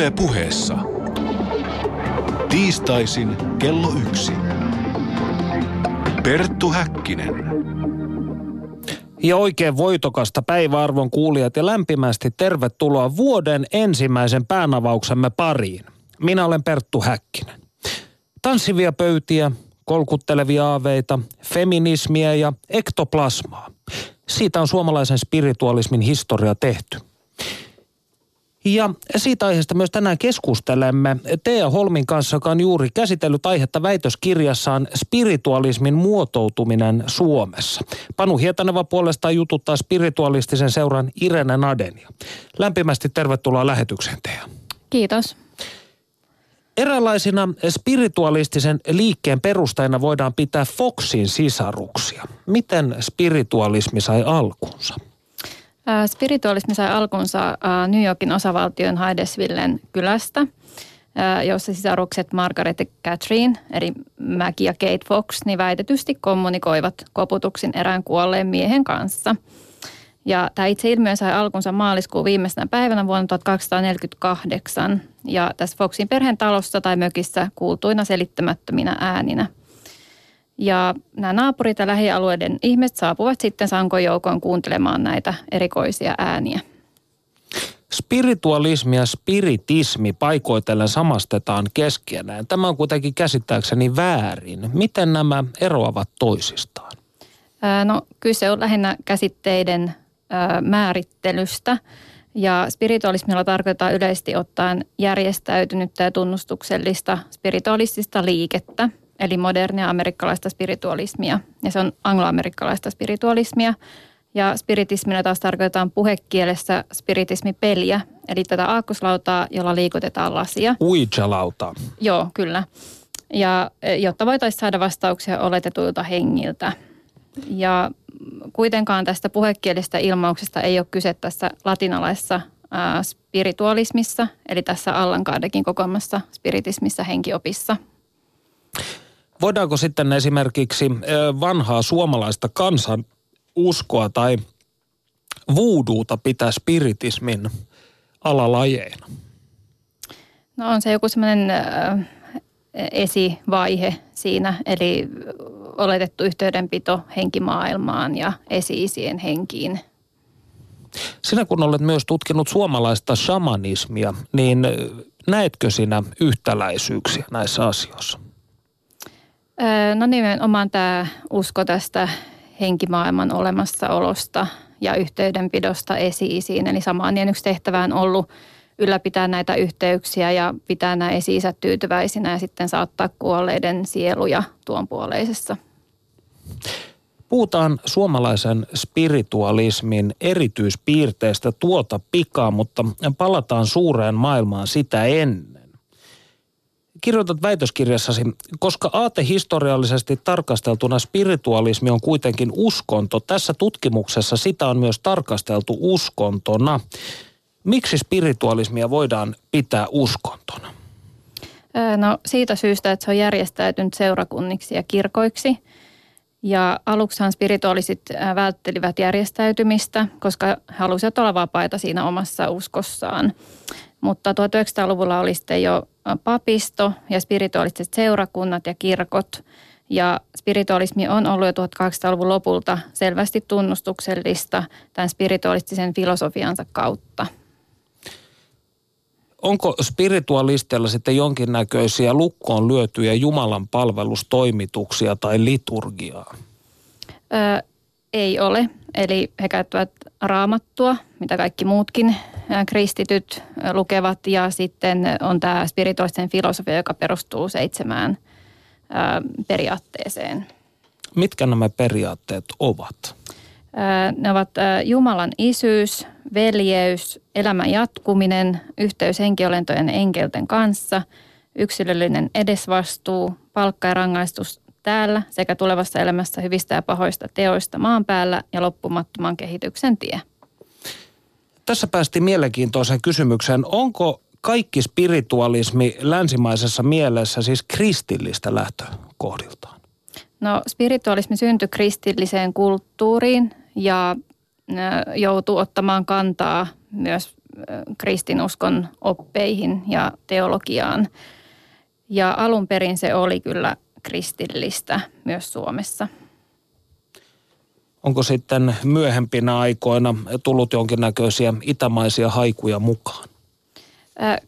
Yle Puheessa. Tiistaisin kello 1. Perttu Häkkinen. Ja oikein voitokasta päiväarvon kuulijat ja lämpimästi tervetuloa vuoden ensimmäisen päänavauksemme pariin. Minä olen Perttu Häkkinen. Tanssivia pöytiä, kolkuttelevia aaveita, feminismiä ja ektoplasmaa. Siitä on suomalaisen spiritualismin historia tehty. Ja siitä aiheesta myös tänään keskustelemme Thea Holmin kanssa, joka on juuri käsitellyt aihetta väitöskirjassaan Spiritualismin muotoutuminen Suomessa. Panu Hietaneva puolestaan jututtaa spiritualistisen seuran Irene Nadénia. Lämpimästi tervetuloa lähetykseen, Thea. Kiitos. Eräänlaisina spiritualistisen liikkeen perustajina voidaan pitää Foxin sisaruksia. Miten spiritualismi sai alkunsa? Spiritualismi sai alkunsa New Yorkin osavaltion Hydesvillen kylästä, jossa sisarukset Margaret ja Catherine, eli Maggie ja Kate Fox, niin väitetysti kommunikoivat koputuksin erään kuolleen miehen kanssa. Ja tämä itse ilmiö sai alkunsa maaliskuun viimeisenä päivänä vuonna 1248, ja tässä Foxin perheen talossa tai mökissä kuultuina selittämättöminä ääninä. Ja nämä naapurit ja lähialueiden ihmiset saapuvat sitten sankojoukkoon kuuntelemaan näitä erikoisia ääniä. Spiritualismi ja spiritismi paikoitellen samastetaan keskenään. Tämä on kuitenkin käsittääkseni väärin. Miten nämä eroavat toisistaan? No, kyse on lähinnä käsitteiden määrittelystä. Ja spiritualismilla tarkoitetaan yleisesti ottaen järjestäytynyttä ja tunnustuksellista spiritualistista liikettä, eli modernia amerikkalaista spiritualismia, ja se on angloamerikkalaista spiritualismia. Ja spiritismina taas tarkoitetaan puhekielessä spiritismipeliä, eli tätä aakkoslautaa, jolla liikutetaan lasia. Ouija-lautaa. Joo, kyllä. Ja jotta voitaisiin saada vastauksia oletetuilta hengiltä. Ja kuitenkaan tästä puhekielistä ilmauksesta ei ole kyse tässä latinalaisessa spiritualismissa, eli tässä Allan Kardecin kokoamassa spiritismissa henkiopissa. Voidaanko sitten esimerkiksi vanhaa suomalaista kansan uskoa tai vuuduuta pitää spiritismin alalajeina? No, on se joku semmoinen esivaihe siinä, eli oletettu yhteydenpito henkimaailmaan ja esi-isien henkiin. Sinä kun olet myös tutkinut suomalaista shamanismia, niin näetkö sinä yhtäläisyyksiä näissä asioissa? No, nimenomaan tämä usko tästä henkimaailman olemassaolosta ja yhteydenpidosta esi-isiin. Eli Shamaanien yksi tehtävä on ollut ylläpitää näitä yhteyksiä ja pitää nämä esi-isät tyytyväisinä ja sitten saattaa kuolleiden sieluja tuonpuoleisessa. Puhutaan suomalaisen spiritualismin erityispiirteistä tuota pikaa, mutta palataan suureen maailmaan sitä ennen. Kirjoitat väitöskirjassasi, koska aatehistoriallisesti tarkasteltuna spiritualismi on kuitenkin uskonto. Tässä tutkimuksessa sitä on myös tarkasteltu uskontona. Miksi spiritualismia voidaan pitää uskontona? No, siitä syystä, että se on järjestäytynyt seurakunniksi ja kirkoiksi. Ja aluksihan spirituaaliset välttelivät järjestäytymistä, koska he halusivat olla vapaita siinä omassa uskossaan. Mutta 1900-luvulla oli sitten jo papisto ja spirituaaliset seurakunnat ja kirkot. Ja spiritualismi on ollut jo 1800-luvun lopulta selvästi tunnustuksellista tämän spiritualistisen filosofiansa kautta. Onko spiritualisteilla sitten jonkinnäköisiä lukkoon lyötyjä Jumalan palvelustoimituksia tai liturgiaa? Ei ole. Eli he käyttävät raamattua, mitä kaikki muutkin kristityt lukevat, ja sitten on tämä spirituaalisen filosofia, joka perustuu 7 periaatteeseen. Mitkä nämä periaatteet ovat? Ne ovat Jumalan isyys, veljeys, elämän jatkuminen, yhteys henkiolentojen ja enkelten kanssa, yksilöllinen edesvastuu, palkka ja rangaistus täällä sekä tulevassa elämässä hyvistä ja pahoista teoista maan päällä ja loppumattoman kehityksen tie. Tässä päästiin mielenkiintoiseen kysymykseen. Onko kaikki spiritualismi länsimaisessa mielessä siis kristillistä lähtökohdiltaan? No, spiritualismi syntyi kristilliseen kulttuuriin ja joutuu ottamaan kantaa myös kristinuskon oppeihin ja teologiaan. Ja alun perin se oli kyllä kristillistä myös Suomessa. Onko sitten myöhempinä aikoina tullut jonkinnäköisiä itämaisia haikuja mukaan?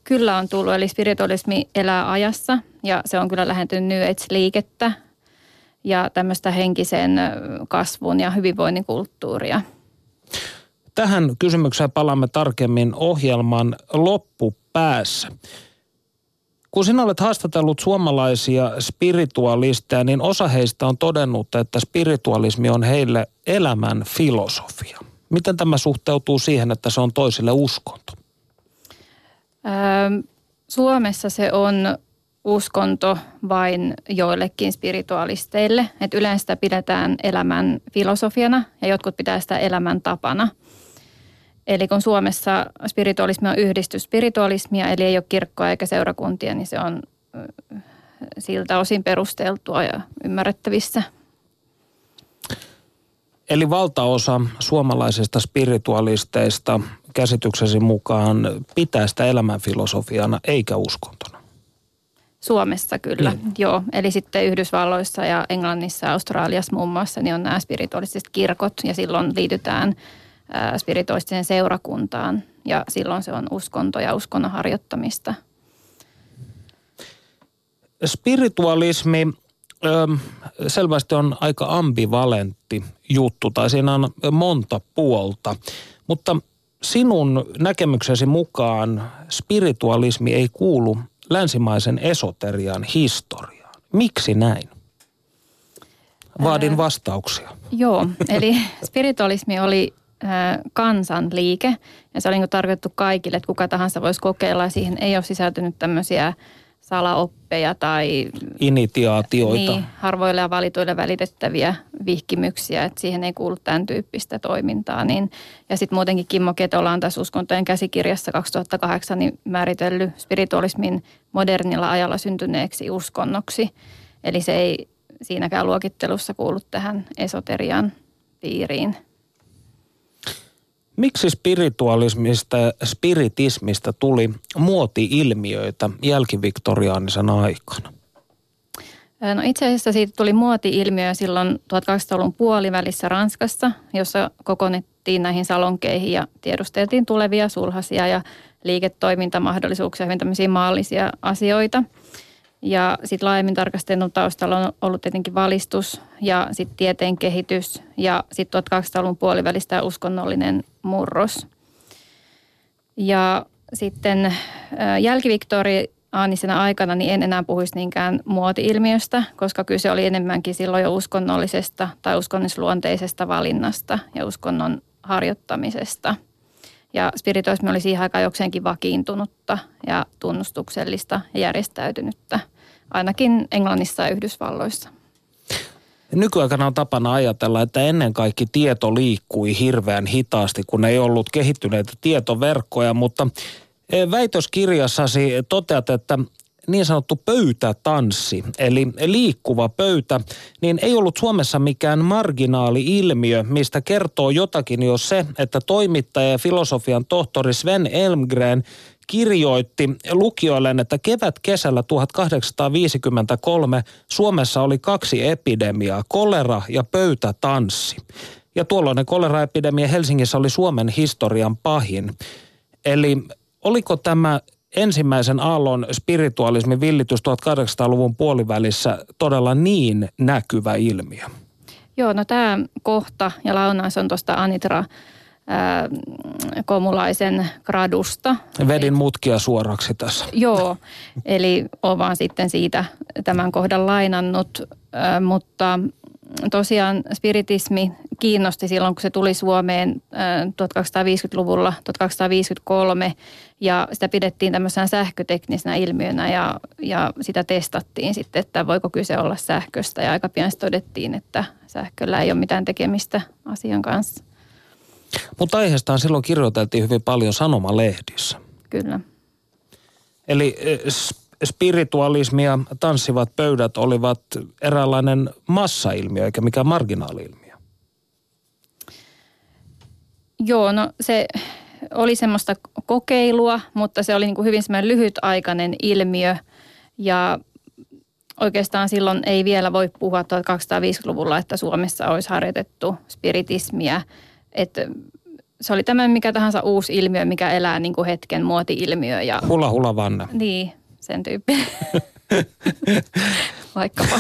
Kyllä on tullut, eli spiritualismi elää ajassa ja se on kyllä lähentynyt New Age-liikettä ja tämmöistä henkisen kasvun ja hyvinvoinnin kulttuuria. Tähän kysymykseen palaamme tarkemmin ohjelman loppupäässä. Kun sinä olet haastatellut suomalaisia spiritualisteja, niin osa heistä on todennut, että spiritualismi on heille elämän filosofia. Miten tämä suhteutuu siihen, että se on toisille uskonto? Suomessa se on uskonto vain joillekin spiritualisteille. Et yleensä sitä pidetään elämän filosofiana ja jotkut pitää sitä elämän tapana. Eli kun Suomessa spiritualismi on yhdistys spiritualismia, eli ei ole kirkkoa eikä seurakuntia, niin se on siltä osin perusteltua ja ymmärrettävissä. Eli valtaosa suomalaisista spiritualisteista käsityksesi mukaan pitää sitä elämänfilosofiana eikä uskontona. Suomessa kyllä, joo. Eli sitten Yhdysvalloissa ja Englannissa ja Australiassa muun muassa niin on nämä spiritualistiset kirkot ja silloin liitytään spiritualistiseen seurakuntaan ja silloin se on uskonto ja uskonnon harjoittamista. Spiritualismi selvästi on aika ambivalentti juttu tai siinä on monta puolta, mutta sinun näkemyksesi mukaan spiritualismi ei kuulu länsimaisen esoterian historiaan. Miksi näin? Vaadin vastauksia. Joo, eli spiritualismi oli kansanliike ja se oli niin kuin tarkoitettu kaikille, että kuka tahansa voisi kokeilla. Siihen ei ole sisältynyt tämmöisiä salaoppeja tai initiaatioita. Niin, harvoille ja valituille välitettäviä vihkimyksiä, että siihen ei kuulu tämän tyyppistä toimintaa. Niin, ja sitten muutenkin Kimmo Ketola on tässä uskontojen käsikirjassa 2008 niin määritellyt spiritualismin modernilla ajalla syntyneeksi uskonnoksi. Eli se ei siinäkään luokittelussa kuulu tähän esoterian piiriin. Miksi spiritismistä tuli muoti-ilmiöitä jälkiviktoriaanisen aikana? No itse asiassa siitä tuli muoti-ilmiö silloin 1800-luvun puolivälissä Ranskassa, jossa kokoonnettiin näihin salonkeihin ja tiedusteltiin tulevia sulhasia ja liiketoimintamahdollisuuksia, hyvin tämmöisiä maallisia asioita. Ja sitten laajemmin tarkastelun taustalla on ollut tietenkin valistus ja sitten tieteen kehitys ja sitten 1800-luvun puolivälistä uskonnollinen murros. Ja sitten jälkiviktoriaanisena aikana niin en enää puhuisi niinkään muoti-ilmiöstä, koska kyse oli enemmänkin silloin jo uskonnollisesta tai uskonnollisluonteisesta valinnasta ja uskonnon harjoittamisesta. Ja spiritualismi oli siihen aikaan jokseenkin vakiintunutta ja tunnustuksellista ja järjestäytynyttä, ainakin Englannissa ja Yhdysvalloissa. Nykyaikana on tapana ajatella, että ennen kaikki tieto liikkui hirveän hitaasti, kun ei ollut kehittyneitä tietoverkkoja, mutta väitöskirjassasi toteat, että niin sanottu pöytätanssi, eli liikkuva pöytä, niin ei ollut Suomessa mikään marginaali-ilmiö, mistä kertoo jotakin jo se, että toimittaja ja filosofian tohtori Sven Elmgren kirjoitti lukijoilleen, että kevätkesällä 1853 Suomessa oli kaksi epidemiaa, kolera ja pöytätanssi. Ja tuolloinen koleraepidemia Helsingissä oli Suomen historian pahin. Eli oliko tämä ensimmäisen aallon spiritualismin villitys 1800-luvun puolivälissä todella niin näkyvä ilmiö? Joo, no tämä kohta ja launaus on tuosta Anitra Komulaisen gradusta. Vedin mutkia suoraksi tässä. Joo, eli olen vaan sitten siitä tämän kohdan lainannut, mutta tosiaan spiritismi kiinnosti silloin, kun se tuli Suomeen 1250-luvulla, 1253, ja sitä pidettiin tämmöisenä sähköteknisenä ilmiönä, ja sitä testattiin sitten, että voiko kyse olla sähköstä, ja aika pian todettiin, että sähköllä ei ole mitään tekemistä asian kanssa. Mutta aiheestaan silloin kirjoiteltiin hyvin paljon sanomalehdissä. Kyllä. Eli spiritualismi ja tanssivat pöydät olivat eräänlainen massailmiö, eikä mikään marginaali-ilmiö. Joo, no se oli semmoista kokeilua, mutta se oli niin kuin hyvin semmoinen lyhytaikainen ilmiö ja oikeastaan silloin ei vielä voi puhua 1250-luvulla, että Suomessa olisi harjoitettu spiritismiä. Että se oli tämmöinen mikä tahansa uusi ilmiö, mikä elää niin kuin hetken muoti-ilmiö. Ja hula hula vanna. Niin, sen tyyppinen. Vaikkapa.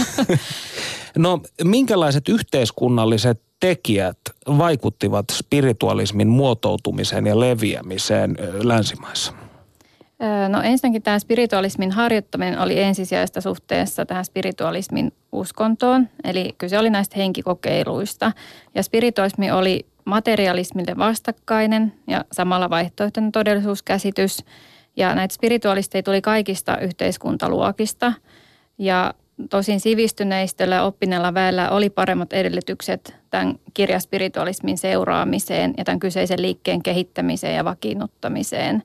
No, minkälaiset yhteiskunnalliset tekijät vaikuttivat spiritualismin muotoutumiseen ja leviämiseen länsimaissa? No ensinnäkin tämä spiritualismin harjoittaminen oli ensisijaista suhteessa tähän spiritualismin uskontoon. Eli kyse oli näistä henkikokeiluista. Ja spiritualismi oli materialismille vastakkainen ja samalla vaihtoehtoinen todellisuuskäsitys. Ja näitä spiritualisteja tuli kaikista yhteiskuntaluokista. Ja tosin sivistyneistöllä ja oppineella väellä oli paremmat edellytykset tämän kirjaspiritualismin seuraamiseen ja tämän kyseisen liikkeen kehittämiseen ja vakiinnuttamiseen.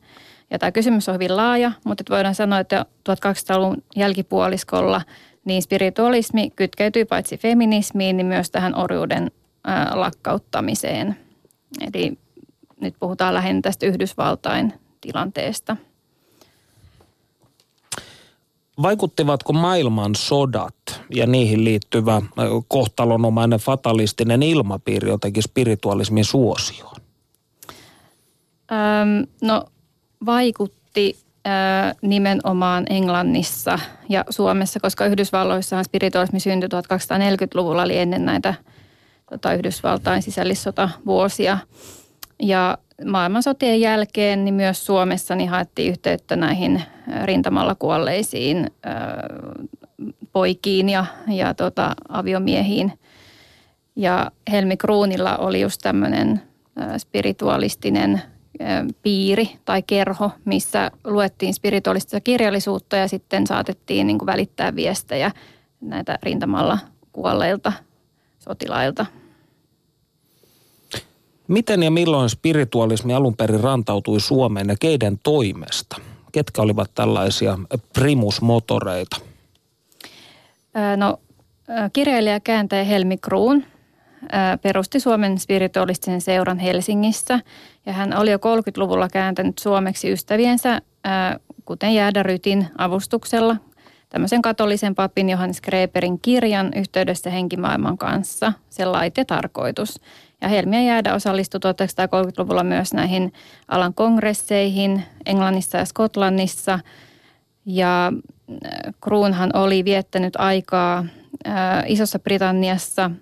Ja tämä kysymys on hyvin laaja, mutta voidaan sanoa, että 1200-luvun jälkipuoliskolla niin spiritualismi kytkeytyi paitsi feminismiin, niin myös tähän orjuuden lakkauttamiseen. Eli nyt puhutaan lähinnä tästä Yhdysvaltain tilanteesta. Vaikuttivatko maailman sodat ja niihin liittyvä kohtalonomainen fatalistinen ilmapiiri jotenkin spiritualismin suosioon? No vaikutti nimenomaan Englannissa ja Suomessa, koska Yhdysvalloissahan spiritualismi syntyi 1240-luvulla, eli ennen näitä Yhdysvaltain sisällissotavuosia. Ja maailmansotien jälkeen niin myös Suomessa niin haettiin yhteyttä näihin rintamalla kuolleisiin poikiin ja aviomiehiin. Ja Helmi Krohnilla oli just tämmöinen spiritualistinen piiri tai kerho, missä luettiin spiritualistista kirjallisuutta ja sitten saatettiin niin kuin välittää viestejä näitä rintamalla kuolleilta sotilailta. Miten ja milloin spiritualismi alun perin rantautui Suomeen ja keiden toimesta? Ketkä olivat tällaisia primusmotoreita? No, kirjailija ja kääntäjä Helmi Krohn perusti Suomen spiritualistisen seuran Helsingissä. Ja hän oli jo 30-luvulla kääntänyt suomeksi ystäviensä, kuten Jäädä Rytin avustuksella, tämmöisen katolisen papin Johannes Greberin kirjan Yhteydessä henkimaailman kanssa, sen lait ja tarkoitus. Ja Helmi ja Jäädä osallistui 1930-luvulla myös näihin alan kongresseihin Englannissa ja Skotlannissa. Ja Krohnhan oli viettänyt aikaa Isossa Britanniassa 20-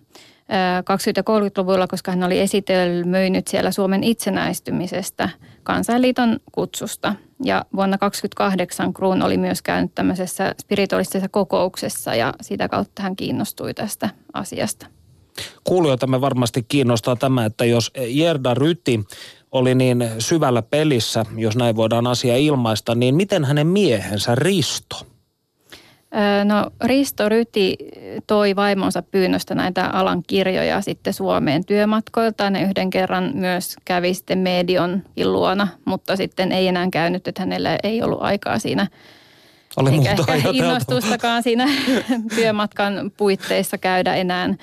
ja 30-luvulla, koska hän oli esitelmöinyt siellä Suomen itsenäistymisestä Kansainliiton kutsusta. Ja vuonna 1928 Krohn oli myös käynyt tämmöisessä spiritualistisessa kokouksessa ja sitä kautta hän kiinnostui tästä asiasta. Kuulijoita me varmasti kiinnostaa tämä, että jos Jäädä Ryti oli niin syvällä pelissä, jos näin voidaan asia ilmaista, niin miten hänen miehensä Risto? No Risto Ryti toi vaimonsa pyynnöstä näitä alan kirjoja sitten Suomeen työmatkoiltaan. Ne yhden kerran myös kävi sitten Medionkin luona, mutta sitten ei enää käynyt, että hänellä ei ollut aikaa siinä. Oli eikä ehkä innostustakaan siinä työmatkan puitteissa käydä enää.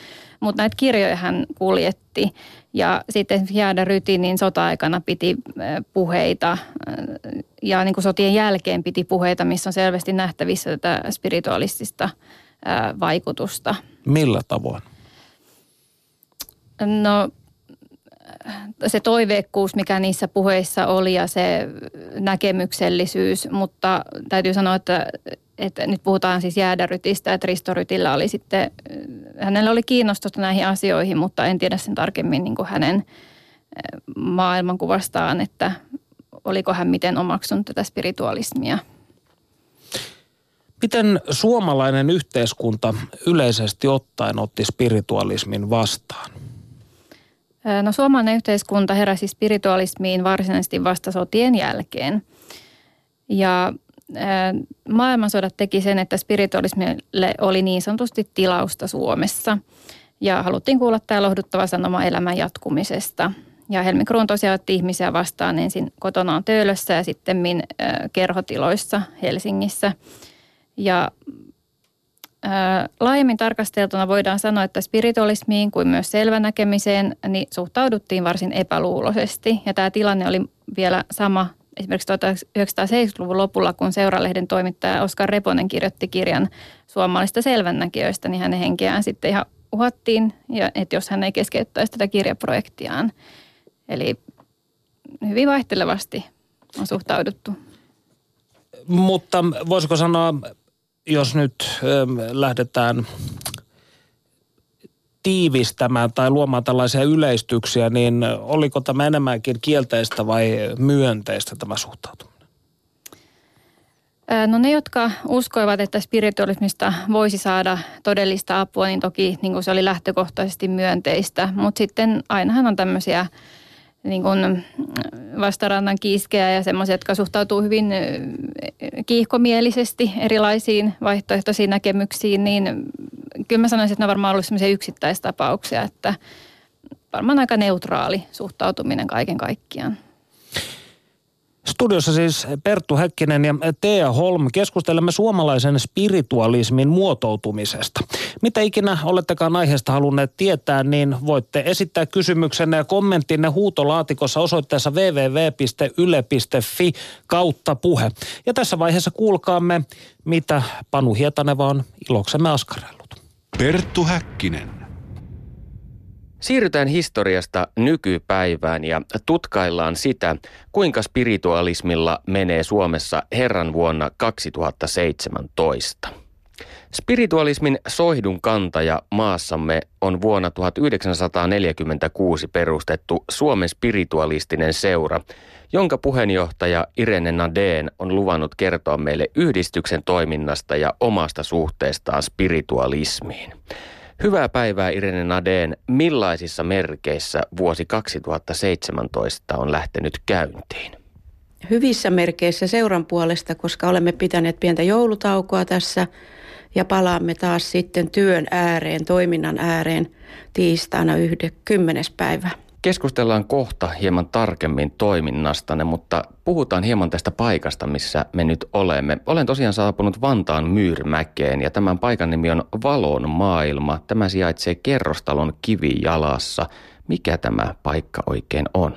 Mutta näitä kirjoja hän kuljetti ja sitten Jäädä Ryti niin sota-aikana piti puheita ja niin kuin sotien jälkeen piti puheita, missä on selvästi nähtävissä tätä spiritualistista vaikutusta. Millä tavoin? No se toiveikkuus, mikä niissä puheissa oli ja se näkemyksellisyys, mutta täytyy sanoa, että nyt puhutaan siis Jäädä Rytistä, että Risto Rytillä oli sitten, hänellä oli kiinnostusta näihin asioihin, mutta en tiedä sen tarkemmin niin kuin hänen maailmankuvastaan, että oliko hän miten omaksunut tätä spiritualismia. Miten suomalainen yhteiskunta yleisesti ottaen otti spiritualismin vastaan? No suomalainen yhteiskunta heräsi spiritualismiin varsinaisesti vasta sotien jälkeen. Ja maailmansodat teki sen, että spiritualismille oli niin sanotusti tilausta Suomessa. Ja haluttiin kuulla tämä lohduttava sanoma elämän jatkumisesta. Ja Helmi Krohn tosiaan otti ihmisiä vastaan ensin kotonaan Töölössä ja sitten kerhotiloissa Helsingissä. Ja laajemmin tarkasteltuna voidaan sanoa, että spiritualismiin kuin myös selvänäkemiseen niin suhtauduttiin varsin epäluuloisesti. Ja tämä tilanne oli vielä sama esimerkiksi 1970-luvun lopulla, kun Seuralehden toimittaja Oskar Reponen kirjoitti kirjan suomalaisista selvännäkijöistä, niin hänen henkeään sitten ihan uhattiin, että jos hän ei keskeyttäisi tätä kirjaprojektiaan. Eli hyvin vaihtelevasti on suhtauduttu. Mutta voisiko sanoa, jos nyt lähdetään tiivistämään tai luomaan tällaisia yleistyksiä, niin oliko tämä enemmänkin kielteistä vai myönteistä tämä suhtautuminen? No ne, jotka uskoivat, että spiritualismista voisi saada todellista apua, niin toki niin kuin se oli lähtökohtaisesti myönteistä. Mutta sitten ainahan on tämmöisiä niin kuin vastarannan kiiskejä ja semmoisia, jotka suhtautuu hyvin kiihkomielisesti erilaisiin vaihtoehtoisiin näkemyksiin, niin kyllä mä sanoisin, että ne on varmaan ollut semmoisia yksittäistapauksia, että varmaan aika neutraali suhtautuminen kaiken kaikkiaan. Studiossa siis Perttu Häkkinen ja Thea Holm. Keskustelemme suomalaisen spiritualismin muotoutumisesta. Mitä ikinä olettekaan aiheesta halunneet tietää, niin voitte esittää kysymyksenne ja kommenttinne huutolaatikossa osoitteessa www.yle.fi/puhe. Ja tässä vaiheessa kuulkaamme, mitä Panu Hietaneva on iloksemme askarellut. Perttu Häkkinen. Siirrytään historiasta nykypäivään ja tutkaillaan sitä, kuinka spiritualismilla menee Suomessa herran vuonna 2017. Spiritualismin soihdun kantaja maassamme on vuonna 1946 perustettu Suomen spiritualistinen seura, jonka puheenjohtaja Irene Nadén on luvannut kertoa meille yhdistyksen toiminnasta ja omasta suhteestaan spiritualismiin. Hyvää päivää Irene Nadén. Millaisissa merkeissä vuosi 2017 on lähtenyt käyntiin? Hyvissä merkeissä seuran puolesta, koska olemme pitäneet pientä joulutaukoa tässä ja palaamme taas sitten työn ääreen, toiminnan ääreen tiistaina 10. päivä. Keskustellaan kohta hieman tarkemmin toiminnastanne, mutta puhutaan hieman tästä paikasta, missä me nyt olemme. Olen tosiaan saapunut Vantaan Myyrmäkeen ja tämän paikan nimi on Valonmaailma. Tämä sijaitsee kerrostalon kivijalassa. Mikä tämä paikka oikein on?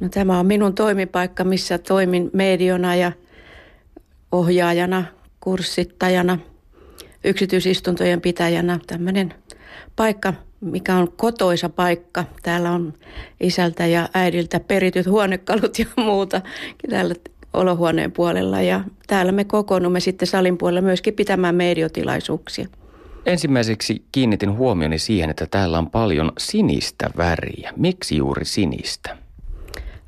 No, tämä on minun toimipaikka, missä toimin mediona ja ohjaajana, kurssittajana, yksityisistuntojen pitäjänä. Tämmöinen paikka, mikä on kotoisa paikka. Täällä on isältä ja äidiltä perityt huonekalut ja muuta täällä olohuoneen puolella. Ja täällä me kokoonnumme sitten salin puolella myöskin pitämään mediotilaisuuksia. Ensimmäiseksi kiinnitin huomioni siihen, että täällä on paljon sinistä väriä. Miksi juuri sinistä?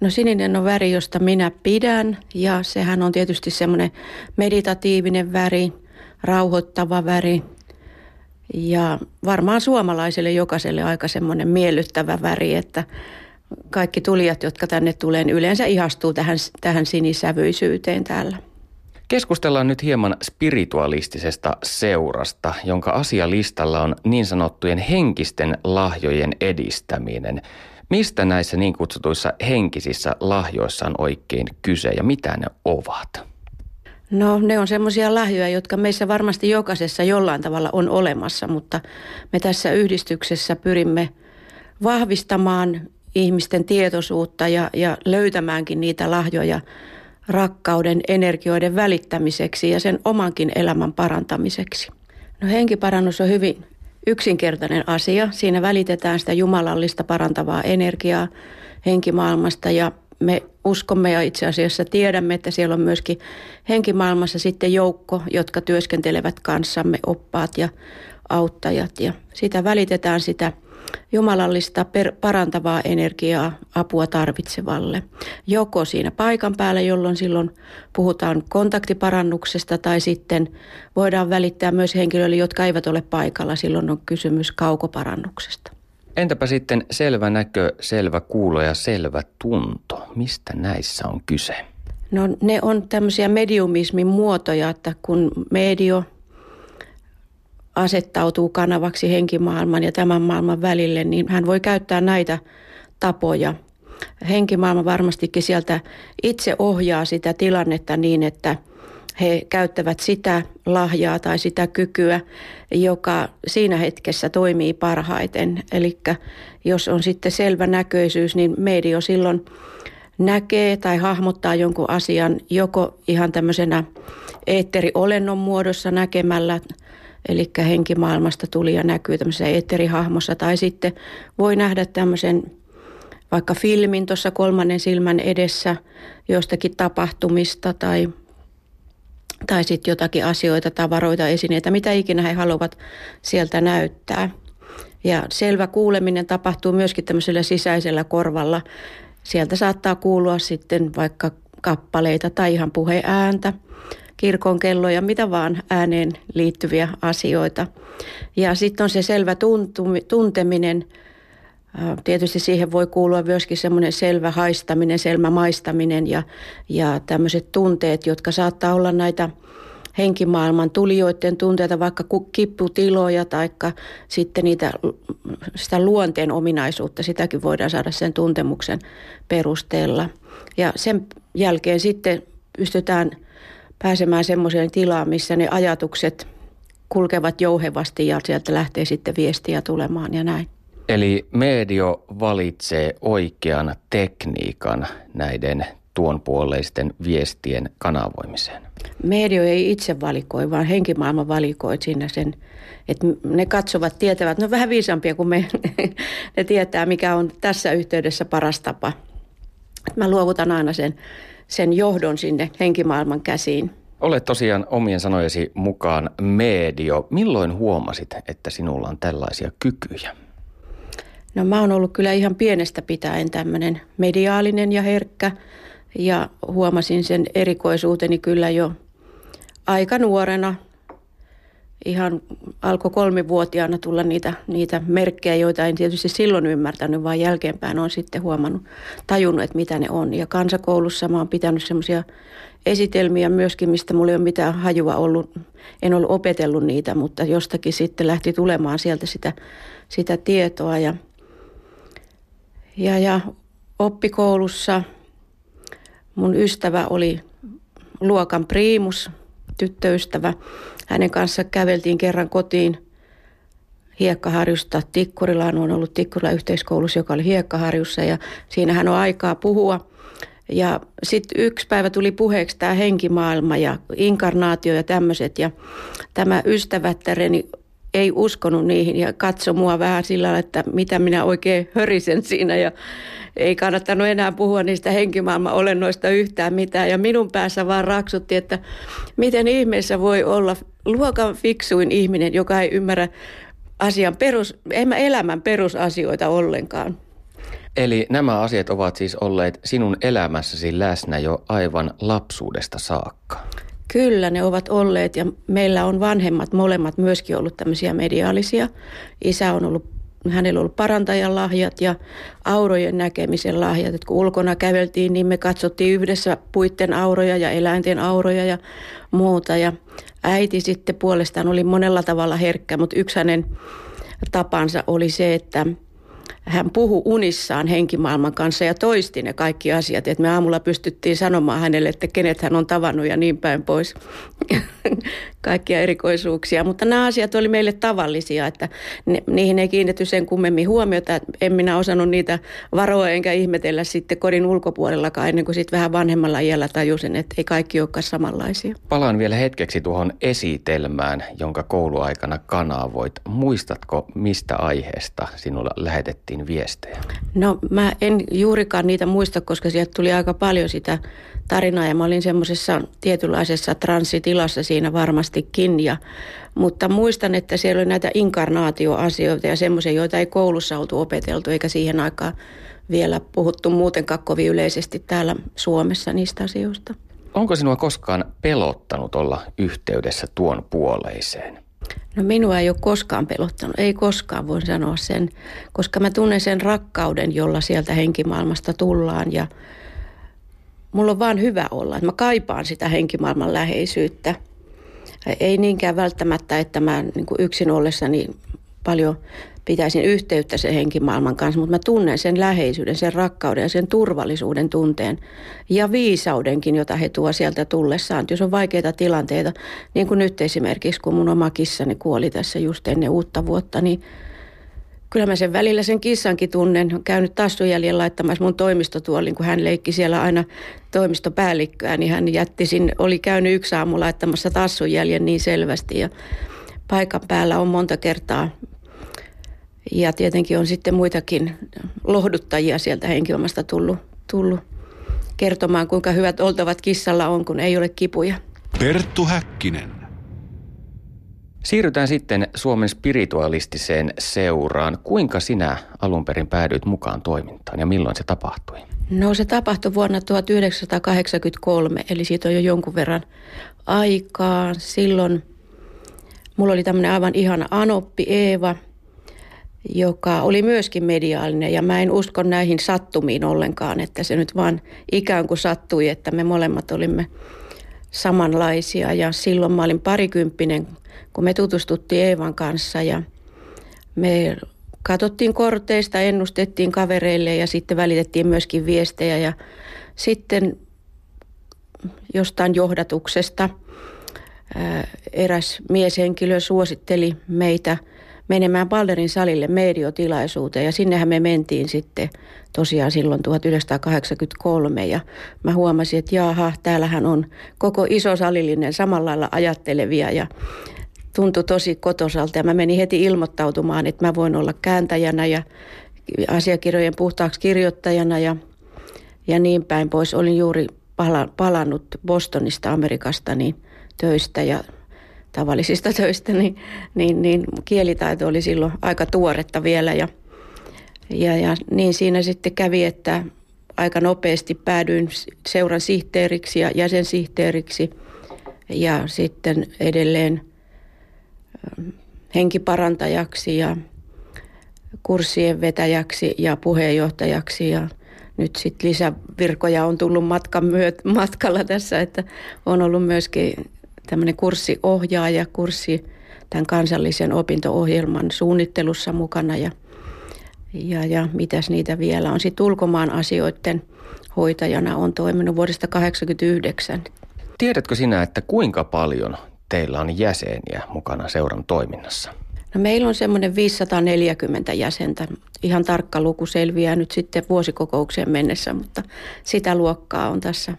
No sininen on väri, josta minä pidän ja sehän on tietysti semmoinen meditatiivinen väri, rauhoittava väri. Ja varmaan suomalaiselle jokaiselle aika semmoinen miellyttävä väri, että kaikki tulijat, jotka tänne tulee, yleensä ihastuu tähän sinisävyisyyteen täällä. Keskustellaan nyt hieman spiritualistisesta seurasta, jonka asialistalla on niin sanottujen henkisten lahjojen edistäminen. Mistä näissä niin kutsutuissa henkisissä lahjoissa on oikein kyse ja mitä ne ovat? No ne on semmoisia lahjoja, jotka meissä varmasti jokaisessa jollain tavalla on olemassa, mutta me tässä yhdistyksessä pyrimme vahvistamaan ihmisten tietoisuutta ja löytämäänkin niitä lahjoja rakkauden energioiden välittämiseksi ja sen omankin elämän parantamiseksi. No henkiparannus on hyvin yksinkertainen asia. Siinä välitetään sitä jumalallista parantavaa energiaa henkimaailmasta ja me uskomme ja itse asiassa tiedämme, että siellä on myöskin henkimaailmassa sitten joukko, jotka työskentelevät kanssamme, oppaat ja auttajat. Ja sitä välitetään sitä jumalallista parantavaa energiaa apua tarvitsevalle. Joko siinä paikan päällä, jolloin silloin puhutaan kontaktiparannuksesta tai sitten voidaan välittää myös henkilöille, jotka eivät ole paikalla. Silloin on kysymys kaukoparannuksesta. Entäpä sitten selvä näkö, selvä kuulo ja selvä tunto? Mistä näissä on kyse? No ne on tämmöisiä mediumismin muotoja, että kun medio asettautuu kanavaksi henkimaailman ja tämän maailman välille, niin hän voi käyttää näitä tapoja. Henkimaailma varmastikin sieltä itse ohjaa sitä tilannetta niin, että he käyttävät sitä lahjaa tai sitä kykyä, joka siinä hetkessä toimii parhaiten. Eli jos on sitten selvä näköisyys, niin medio silloin näkee tai hahmottaa jonkun asian joko ihan tämmöisenä eetteriolennon muodossa näkemällä, eli henkimaailmasta tuli ja näkyy tämmöisessä eetterihahmossa, tai sitten voi nähdä tämmöisen vaikka filmin tuossa kolmannen silmän edessä jostakin tapahtumista tai sitten jotakin asioita, tavaroita, esineitä, mitä ikinä he haluavat sieltä näyttää. Ja selvä kuuleminen tapahtuu myöskin tämmöisellä sisäisellä korvalla. Sieltä saattaa kuulua sitten vaikka kappaleita tai ihan puheääntä, kirkon kelloja, mitä vaan ääneen liittyviä asioita. Ja sitten on se selvä tunteminen. Tietysti siihen voi kuulua myöskin semmoinen selvä haistaminen, selvä maistaminen ja tämmöiset tunteet, jotka saattaa olla näitä henkimaailman tulijoiden tunteita, vaikka kipputiloja tai sitten sitä luonteen ominaisuutta. Sitäkin voidaan saada sen tuntemuksen perusteella. Ja sen jälkeen sitten pystytään pääsemään semmoiseen tilaan, missä ne ajatukset kulkevat jouhevasti ja sieltä lähtee sitten viestiä tulemaan ja näin. Eli medio valitsee oikean tekniikan näiden tuonpuoleisten viestien kanavoimiseen. Medio ei itse valikoi, vaan henkimaailma valikoi siinä sen, että ne katsovat, tietävät, no vähän viisampia kuin me, ne tietää, mikä on tässä yhteydessä paras tapa. Mä luovutan aina sen johdon sinne henkimaailman käsiin. Olet tosiaan omien sanojesi mukaan medio. Milloin huomasit, että sinulla on tällaisia kykyjä? No mä oon ollut kyllä ihan pienestä pitäen tämmöinen mediaalinen ja herkkä ja huomasin sen erikoisuuteni kyllä jo aika nuorena. Ihan alkoi 3-vuotiaana tulla niitä merkkejä, joita en tietysti silloin ymmärtänyt, vaan jälkeenpäin on sitten tajunnut, että mitä ne on. Ja kansakoulussa mä oon pitänyt semmoisia esitelmiä myöskin, mistä mulla ei ole mitään hajua ollut. En ollut opetellut niitä, mutta jostakin sitten lähti tulemaan sieltä sitä tietoa ja oppikoulussa mun ystävä oli luokan priimus, tyttöystävä. Hänen kanssa käveltiin kerran kotiin Hiekkaharjusta Tikkurilaan. On ollut Tikkurilan yhteiskoulussa, joka oli Hiekkaharjussa ja siinähän on aikaa puhua. Ja sitten yksi päivä tuli puheeksi tämä henkimaailma ja inkarnaatio ja tämmöiset. Ja tämä ystävättäreni ei uskonut niihin ja katsoi mua vähän sillä lailla, että mitä minä oikein hörisen siinä ja ei kannattanut enää puhua niistä henkimaailman olennoista yhtään mitään. Ja minun päässä vaan raksutti, että miten ihmeessä voi olla luokan fiksuin ihminen, joka ei ymmärrä elämän perusasioita ollenkaan. Eli nämä asiat ovat siis olleet sinun elämässäsi läsnä jo aivan lapsuudesta saakka. Kyllä ne ovat olleet ja meillä on vanhemmat molemmat myöskin ollut tämmöisiä mediaalisia. Hänellä on ollut parantajan lahjat ja aurojen näkemisen lahjat. Et kun ulkona käveltiin, niin me katsottiin yhdessä puitten auroja ja eläinten auroja ja muuta. Ja äiti sitten puolestaan oli monella tavalla herkkä, mutta yksi hänen tapansa oli se, että hän puhui unissaan henkimaailman kanssa ja toisti ne kaikki asiat. Et me aamulla pystyttiin sanomaan hänelle, että kenet hän on tavannut ja niin päin pois. Kaikkia erikoisuuksia. Mutta nämä asiat oli meille tavallisia, että niihin ei kiinnity sen kummemmin huomiota. En minä osannut niitä varoa enkä ihmetellä sitten kodin ulkopuolellakaan ennen kuin sitten vähän vanhemmalla iällä tajusin, että ei kaikki olekaan samanlaisia. Palaan vielä hetkeksi tuohon esitelmään, jonka kouluaikana kanavoit. Muistatko, mistä aiheesta sinulla lähetettiin viestejä? No mä en juurikaan niitä muista, koska sieltä tuli aika paljon sitä tarinaa ja mä olin semmoisessa tietynlaisessa transsitilassa siinä varmastikin. Mutta muistan, että siellä oli näitä inkarnaatioasioita ja semmoisia, joita ei koulussa oltu opeteltu eikä siihen aikaan vielä puhuttu muutenkaan kovin yleisesti täällä Suomessa niistä asioista. Onko sinua koskaan pelottanut olla yhteydessä tuon puoleiseen? No minua ei ole koskaan pelottanut, ei koskaan voin sanoa sen, koska mä tunnen sen rakkauden, jolla sieltä henkimaailmasta tullaan ja mulla on vaan hyvä olla, että mä kaipaan sitä henkimaailman läheisyyttä. Ei niinkään välttämättä, että mä niin kuin yksin ollessani paljon pitäisin yhteyttä sen henkimaailman kanssa, mutta mä tunnen sen läheisyyden, sen rakkauden ja sen turvallisuuden tunteen ja viisaudenkin, jota he tuo sieltä tullessaan. Jos on vaikeita tilanteita, niin kuin nyt esimerkiksi, kun mun oma kissani kuoli tässä just ennen uutta vuotta, niin Kyllä mä sen välillä sen kissankin tunnen. On käynyt tassunjäljen laittamassa mun toimistotuoliin, kun hän leikki siellä aina toimistopäällikköä, niin hän jätti sinne, oli käynyt yksi aamu laittamassa tassunjäljen niin selvästi ja paikan päällä on monta kertaa. Ja tietenkin on sitten muitakin lohduttajia sieltä henkiomasta tullut kertomaan, kuinka hyvät oltavat kissalla on, kun ei ole kipuja. Perttu Häkkinen. Siirrytään sitten Suomen spiritualistiseen seuraan. Kuinka sinä alun perin päädyit mukaan toimintaan ja milloin se tapahtui? No se tapahtui vuonna 1983, eli siitä on jo jonkun verran aikaa. Silloin mulla oli tämmöinen aivan ihana anoppi Eeva, joka oli myöskin mediaalinen ja mä en usko näihin sattumiin ollenkaan, että se nyt vaan ikään kuin sattui, että me molemmat olimme samanlaisia ja silloin mä olin parikymppinen, kun me tutustuttiin Eevan kanssa ja me katsottiin korteista, ennustettiin kavereille ja sitten välitettiin myöskin viestejä ja sitten jostain johdatuksesta eräs mieshenkilö suositteli meitä menemään Balderin salille mediotilaisuuteen ja sinnehän me mentiin sitten tosiaan silloin 1983 ja mä huomasin, että jaha, täällähän on koko iso salillinen samalla lailla ajattelevia ja tuntui tosi kotosalta ja mä menin heti ilmoittautumaan, että mä voin olla kääntäjänä ja asiakirjojen puhtaaksi kirjoittajana ja niin päin pois. Olin juuri palannut Bostonista Amerikasta niin töistä ja tavallisista töistä, niin kielitaito oli silloin aika tuoretta vielä. Ja niin siinä sitten kävi, että aika nopeasti päädyin seuran sihteeriksi ja jäsensihteeriksi ja sitten edelleen henkiparantajaksi ja kurssien vetäjäksi ja puheenjohtajaksi ja nyt sitten lisävirkoja on tullut matkalla tässä, että on ollut myöskin tämmöinen kurssiohjaaja, kurssi tämän kansallisen opinto-ohjelman suunnittelussa mukana ja mitäs niitä vielä on. Sitten ulkomaan asioiden hoitajana on toiminut vuodesta 1989. Tiedätkö sinä, että kuinka paljon teillä on jäseniä mukana seuran toiminnassa? No meillä on semmoinen 540 jäsentä. Ihan tarkka luku selviää nyt sitten vuosikokoukseen mennessä, mutta sitä luokkaa on tässä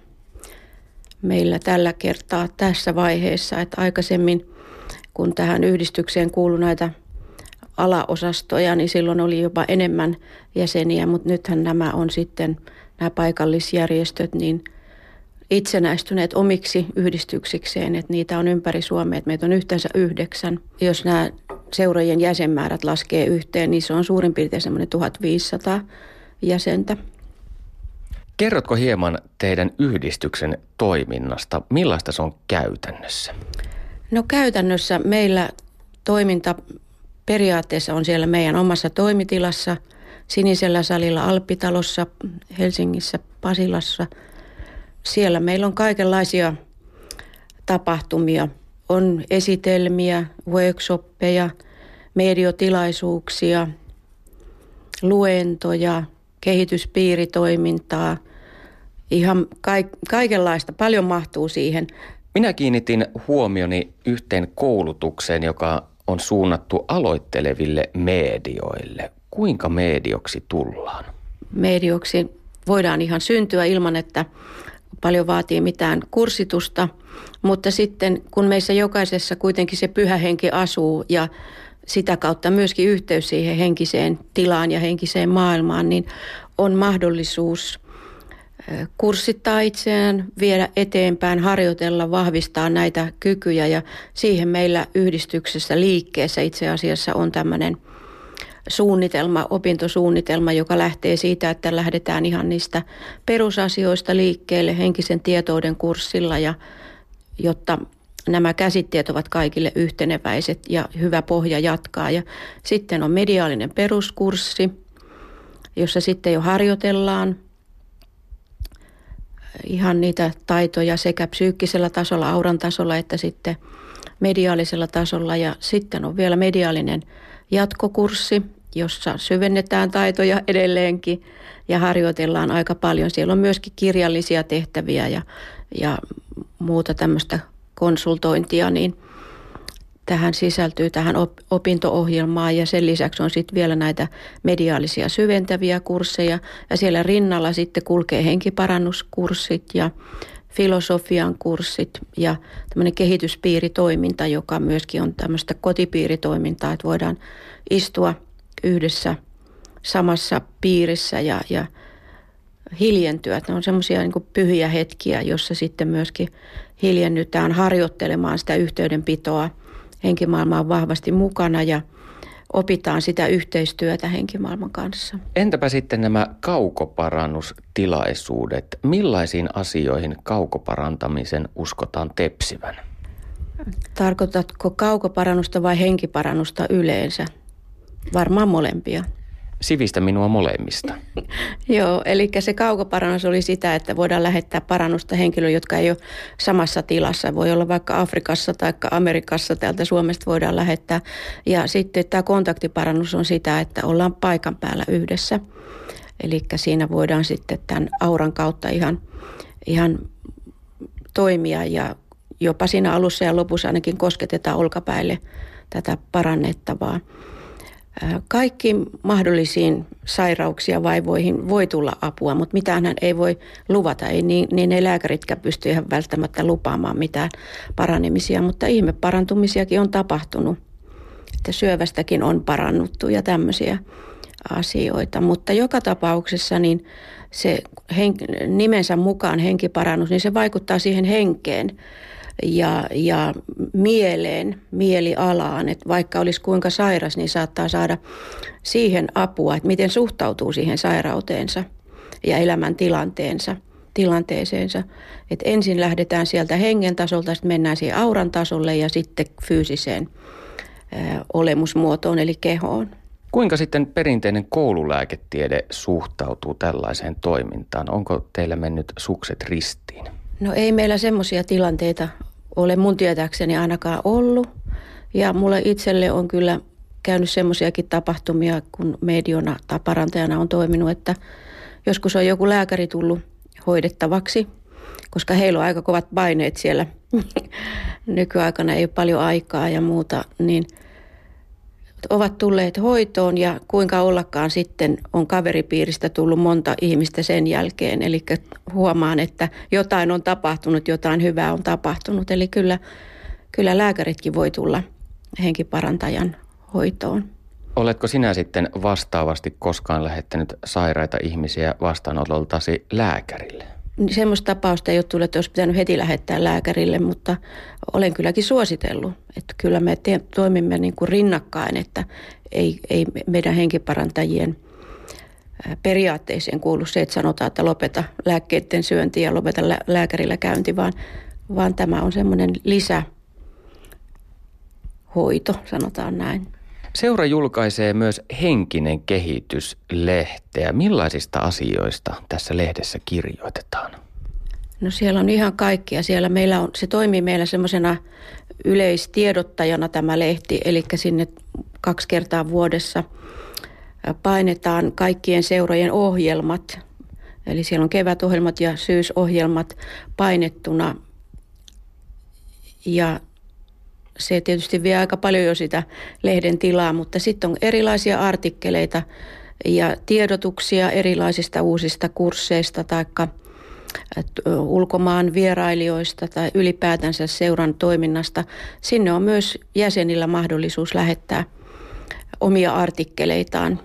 meillä tällä kertaa tässä vaiheessa, että aikaisemmin kun tähän yhdistykseen kuului näitä alaosastoja, niin silloin oli jopa enemmän jäseniä, mutta nythän nämä on sitten nämä paikallisjärjestöt niin itsenäistyneet omiksi yhdistyksikseen, että niitä on ympäri Suomea, että meitä on yhteensä 9. Jos nämä seurojen jäsenmäärät laskee yhteen, niin se on suurin piirtein semmoinen 1500 jäsentä. Kerrotko hieman teidän yhdistyksen toiminnasta? Millaista se on käytännössä? No käytännössä meillä toiminta periaatteessa on siellä meidän omassa toimitilassa, sinisellä salilla Alppitalossa, Helsingissä, Pasilassa. Siellä meillä on kaikenlaisia tapahtumia. On esitelmiä, workshoppeja, mediotilaisuuksia, luentoja, kehityspiiritoimintaa, ihan kaikenlaista. Paljon mahtuu siihen. Minä kiinnitin huomioni yhteen koulutukseen, joka on suunnattu aloitteleville medioille. Kuinka medioksi tullaan? Medioksi voidaan ihan syntyä ilman, että paljon vaatii mitään kurssitusta, mutta sitten kun meissä jokaisessa kuitenkin se pyhä henki asuu ja sitä kautta myöskin yhteys siihen henkiseen tilaan ja henkiseen maailmaan, niin on mahdollisuus kurssittaa itseään, viedä eteenpäin, harjoitella, vahvistaa näitä kykyjä. Ja siihen meillä yhdistyksessä liikkeessä itse asiassa on tämmöinen suunnitelma, opintosuunnitelma, joka lähtee siitä, että lähdetään ihan niistä perusasioista liikkeelle henkisen tietouden kurssilla, ja jotta nämä käsitteet ovat kaikille yhteneväiset ja hyvä pohja jatkaa. Ja sitten on mediaalinen peruskurssi, jossa sitten jo harjoitellaan ihan niitä taitoja sekä psyykkisellä tasolla, auran tasolla että sitten mediaalisella tasolla. Ja sitten on vielä mediaalinen jatkokurssi, jossa syvennetään taitoja edelleenkin ja harjoitellaan aika paljon. Siellä on myöskin kirjallisia tehtäviä ja muuta tämmöistä konsultointia, niin tähän sisältyy tähän opinto-ohjelmaan ja sen lisäksi on sitten vielä näitä mediaalisia syventäviä kursseja ja siellä rinnalla sitten kulkee henkiparannuskurssit ja filosofian kurssit ja tämmöinen kehityspiiritoiminta, joka myöskin on tämmöistä kotipiiritoimintaa, että voidaan istua yhdessä samassa piirissä ja hiljentyä. Ne on semmoisia niin kuin pyhiä hetkiä, jossa sitten myöskin hiljennytään harjoittelemaan sitä yhteydenpitoa. Henkimaailma on vahvasti mukana ja opitaan sitä yhteistyötä henkimaailman kanssa. Entäpä sitten nämä kaukoparannustilaisuudet? Millaisiin asioihin kaukoparantamisen uskotaan tepsivän? Tarkoitatko kaukoparannusta vai henkiparannusta yleensä? Varmaan molempia. Sivistä minua molemmista. Joo, eli se kaukoparannus oli sitä, että voidaan lähettää parannusta henkilöille, jotka ei ole samassa tilassa. Voi olla vaikka Afrikassa tai Amerikassa, täältä Suomesta voidaan lähettää. Ja sitten tämä kontaktiparannus on sitä, että ollaan paikan päällä yhdessä. Eli siinä voidaan sitten tämän auran kautta ihan toimia ja jopa siinä alussa ja lopussa ainakin kosketetaan olkapäille tätä parannettavaa. Kaikki mahdollisiin sairauksiin ja vaivoihin voi tulla apua, mutta mitään hän ei voi luvata. Ei niin ei lääkäritkään pysty ihan välttämättä lupaamaan mitään paranemisia, mutta ihmeparantumisiakin on tapahtunut. Että syövästäkin on parannuttu ja tämmöisiä asioita. Mutta joka tapauksessa niin se nimensä mukaan henkiparannus, niin se vaikuttaa siihen henkeen. Ja mieleen, mielialaan, että vaikka olisi kuinka sairas, niin saattaa saada siihen apua, että miten suhtautuu siihen sairauteensa ja elämäntilanteeseensa. Että ensin lähdetään sieltä hengen tasolta, sitten mennään siihen auran tasolle ja sitten fyysiseen olemusmuotoon eli kehoon. Kuinka sitten perinteinen koululääketiede suhtautuu tällaiseen toimintaan? Onko teillä mennyt sukset ristiin? No ei meillä semmoisia tilanteita ole mun tietääkseni ainakaan ollut. Ja mulle itselle on kyllä käynyt semmoisiakin tapahtumia, kun mediona tai parantajana on toiminut, että joskus on joku lääkäri tullut hoidettavaksi, koska heillä on aika kovat paineet siellä. Nykyaikana ei ole paljon aikaa ja muuta, niin ovat tulleet hoitoon ja kuinka ollakaan sitten on kaveripiiristä tullut monta ihmistä sen jälkeen. Eli huomaan, että jotain on tapahtunut, jotain hyvää on tapahtunut. Eli kyllä lääkäritkin voi tulla henkiparantajan hoitoon. Oletko sinä sitten vastaavasti koskaan lähettänyt sairaita ihmisiä vastaanotoltasi lääkärille? Semmoista tapausta ei ole tullut, että olisi pitänyt heti lähettää lääkärille, mutta olen kylläkin suositellut, että kyllä me toimimme niin kuin rinnakkain, että ei meidän henkiparantajien periaatteeseen kuulu se, että sanotaan, että lopeta lääkkeiden syönti ja lopeta lääkärillä käynti, vaan tämä on semmoinen lisähoito, sanotaan näin. Seura julkaisee myös Henkinen kehitys -lehteä. Millaisista asioista tässä lehdessä kirjoitetaan? No siellä on ihan kaikkia. Siellä meillä on, se toimii meillä semmoisena yleistiedottajana tämä lehti, eli sinne 2 kertaa vuodessa painetaan kaikkien seurojen ohjelmat. Eli siellä on kevätohjelmat ja syysohjelmat painettuna ja se tietysti vie aika paljon jo sitä lehden tilaa, mutta sitten on erilaisia artikkeleita ja tiedotuksia erilaisista uusista kursseista tai ulkomaan vierailijoista tai ylipäätänsä seuran toiminnasta. Sinne on myös jäsenillä mahdollisuus lähettää omia artikkeleitaan.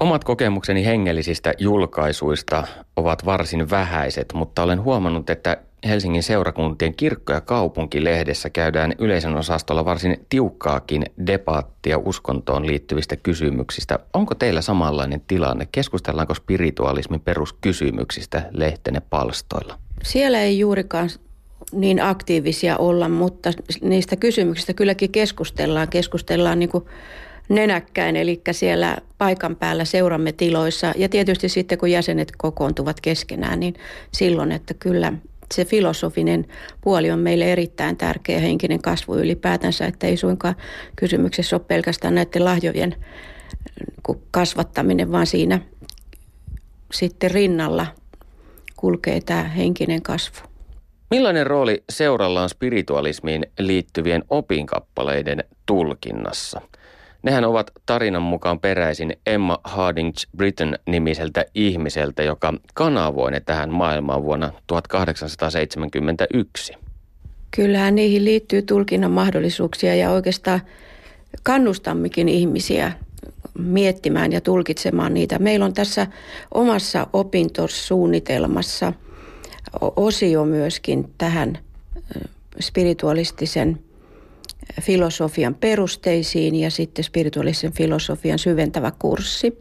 Omat kokemukseni hengellisistä julkaisuista ovat varsin vähäiset, mutta olen huomannut, että Helsingin seurakuntien kirkko- ja kaupunkilehdessä käydään yleisön osastolla varsin tiukkaakin debaattia uskontoon liittyvistä kysymyksistä. Onko teillä samanlainen tilanne? Keskustellaanko spiritualismin peruskysymyksistä lehtenne palstoilla? Siellä ei juurikaan niin aktiivisia olla, mutta niistä kysymyksistä kylläkin keskustellaan. Keskustellaan niin kuin nenäkkäin, eli siellä paikan päällä seuramme tiloissa ja tietysti sitten kun jäsenet kokoontuvat keskenään, niin silloin, että kyllä se filosofinen puoli on meille erittäin tärkeä, henkinen kasvu ylipäätänsä, että ei suinkaan kysymyksessä ole pelkästään näiden lahjojen kasvattaminen, vaan siinä sitten rinnalla kulkee tämä henkinen kasvu. Millainen rooli seuralla on spiritualismiin liittyvien opinkappaleiden tulkinnassa? Nehän ovat tarinan mukaan peräisin Emma Hardinge Britten -nimiseltä ihmiseltä, joka kanavoi ne tähän maailmaan vuonna 1871. Kyllähän niihin liittyy tulkinnan mahdollisuuksia ja oikeastaan kannustammekin ihmisiä miettimään ja tulkitsemaan niitä. Meillä on tässä omassa opintosuunnitelmassa osio myöskin tähän spiritualistisen filosofian perusteisiin ja sitten spiritualistisen filosofian syventävä kurssi,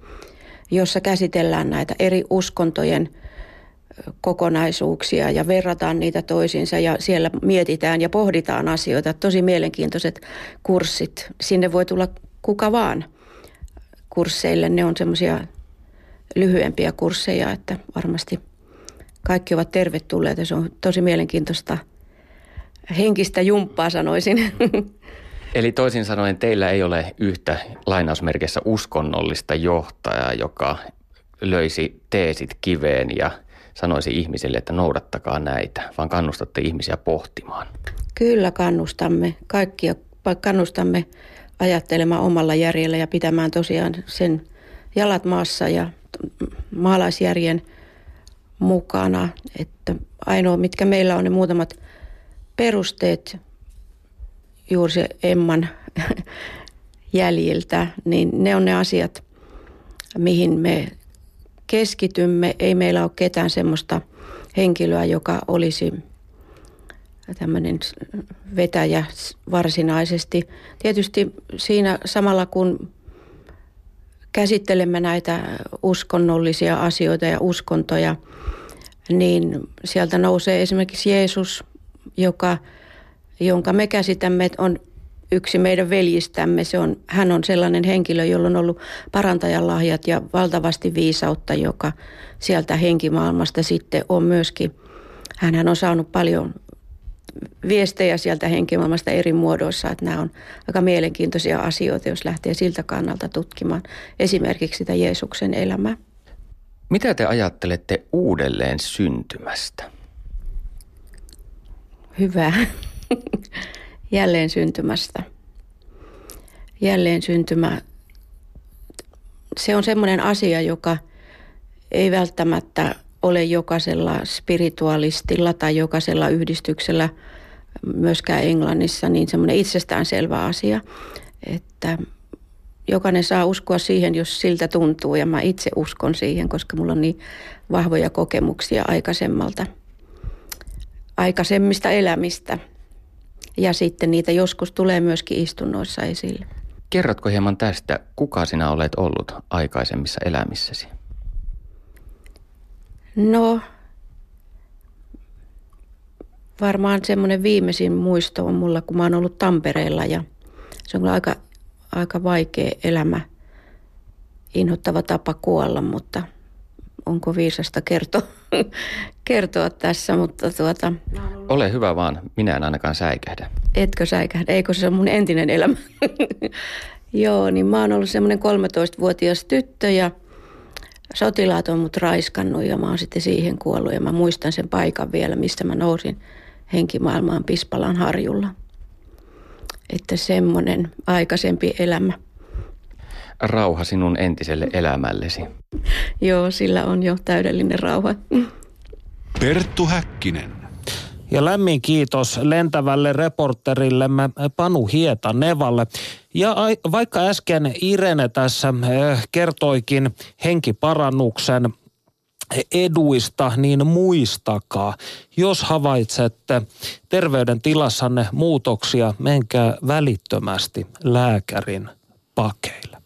jossa käsitellään näitä eri uskontojen kokonaisuuksia ja verrataan niitä toisiinsa ja siellä mietitään ja pohditaan asioita. Tosi mielenkiintoiset kurssit. Sinne voi tulla kuka vaan kursseille. Ne on semmoisia lyhyempiä kursseja, että varmasti kaikki ovat tervetulleet ja se on tosi mielenkiintoista henkistä jumppaa, sanoisin. Eli toisin sanoen teillä ei ole yhtä lainausmerkissä uskonnollista johtajaa, joka löisi teesit kiveen ja sanoisi ihmisille, että noudattakaa näitä, vaan kannustatte ihmisiä pohtimaan. Kyllä kannustamme kaikkia, kannustamme ajattelemaan omalla järjellä ja pitämään tosiaan sen jalat maassa ja maalaisjärjen mukana. Että ainoa, mitkä meillä on ne muutamat perusteet juuri se Emman jäljiltä, niin ne on ne asiat, mihin me keskitymme. Ei meillä ole ketään semmoista henkilöä, joka olisi tämmöinen vetäjä varsinaisesti. Tietysti siinä samalla, kun käsittelemme näitä uskonnollisia asioita ja uskontoja, niin sieltä nousee esimerkiksi Jeesus, jonka me käsitämme, että on yksi meidän veljistämme. Hän on sellainen henkilö, jolla on ollut parantajan lahjat ja valtavasti viisautta, joka sieltä henkimaailmasta sitten on myöskin. Hänhän on saanut paljon viestejä sieltä henkimaailmasta eri muodoissa, että nämä on aika mielenkiintoisia asioita, jos lähtee siltä kannalta tutkimaan esimerkiksi sitä Jeesuksen elämää. Mitä te ajattelette uudelleen syntymästä? Hyvä. Jälleen syntymästä. Jälleen syntymä. Se on semmoinen asia, joka ei välttämättä ole jokaisella spiritualistilla tai jokaisella yhdistyksellä, myöskään Englannissa, niin semmoinen itsestäänselvä asia, että jokainen saa uskoa siihen, jos siltä tuntuu, ja mä itse uskon siihen, koska mulla on niin vahvoja kokemuksia aikaisemmista elämistä. Ja sitten niitä joskus tulee myöskin istunnoissa esille. Kerrotko hieman tästä, kuka sinä olet ollut aikaisemmissa elämissäsi? No, varmaan semmoinen viimeisin muisto on mulla, kun mä oon ollut Tampereella. Ja se on kyllä aika vaikea elämä, inhottava tapa kuolla, mutta onko viisasta kertoa tässä, mutta Ole hyvä vaan, minä en ainakaan säikähdä. Etkö säikähdä? Eikö se ole mun entinen elämä? Joo, niin mä oon ollut semmoinen 13-vuotias tyttö ja sotilaat on mut raiskannut ja mä oon sitten siihen kuollut. Ja mä muistan sen paikan vielä, mistä mä nousin henkimaailmaan Pispalan harjulla. Että semmoinen aikaisempi elämä. Rauha sinun entiselle elämällesi. Joo, sillä on jo täydellinen rauha. Perttu Häkkinen. Ja lämmin kiitos lentävälle reporterillemme Panu Hietanevalle. Ja vaikka äsken Irene tässä kertoikin henkiparannuksen eduista, niin muistakaa, jos havaitsette terveydentilassanne muutoksia, menkää välittömästi lääkärin pakeille.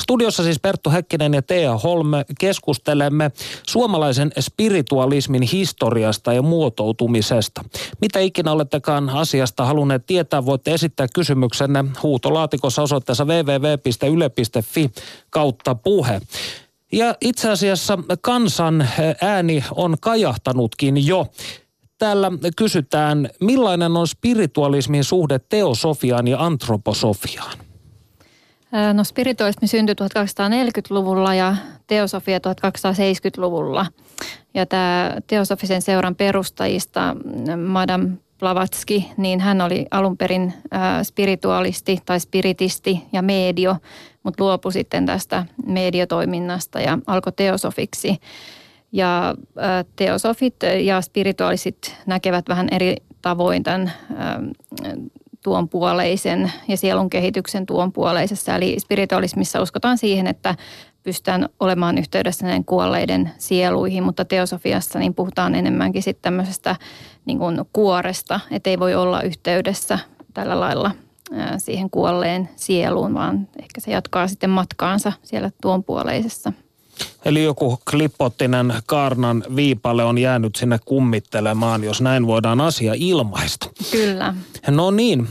Studiossa siis Perttu Häkkinen ja Thea Holm keskustelemme suomalaisen spiritualismin historiasta ja muotoutumisesta. Mitä ikinä olettekaan asiasta halunneet tietää, voitte esittää kysymyksenne huutolaatikossa osoitteessa www.yle.fi/puhe. Ja itse asiassa kansan ääni on kajahtanutkin jo. Täällä kysytään, millainen on spiritualismin suhde teosofiaan ja antroposofiaan? No spiritualismi syntyi 1840-luvulla ja teosofia 1870-luvulla. Ja tämä teosofisen seuran perustajista Madame Blavatsky, niin hän oli alun perin spiritualisti tai spiritisti ja medio, mutta luopui sitten tästä mediotoiminnasta ja alkoi teosofiksi. Ja teosofit ja spirituaalisit näkevät vähän eri tavoin tämän tuonpuoleisen ja sielun kehityksen tuonpuoleisessa. Eli spiritualismissa uskotaan siihen, että pystytään olemaan yhteydessä näiden kuolleiden sieluihin, mutta teosofiassa niin puhutaan enemmänkin sitten tämmöisestä niin kuin kuoresta, että ei voi olla yhteydessä tällä lailla siihen kuolleen sieluun, vaan ehkä se jatkaa sitten matkaansa siellä tuonpuoleisessa. Eli joku klippottinen kaarnan viipale on jäänyt sinne kummittelemaan, jos näin voidaan asia ilmaista. Kyllä. No niin,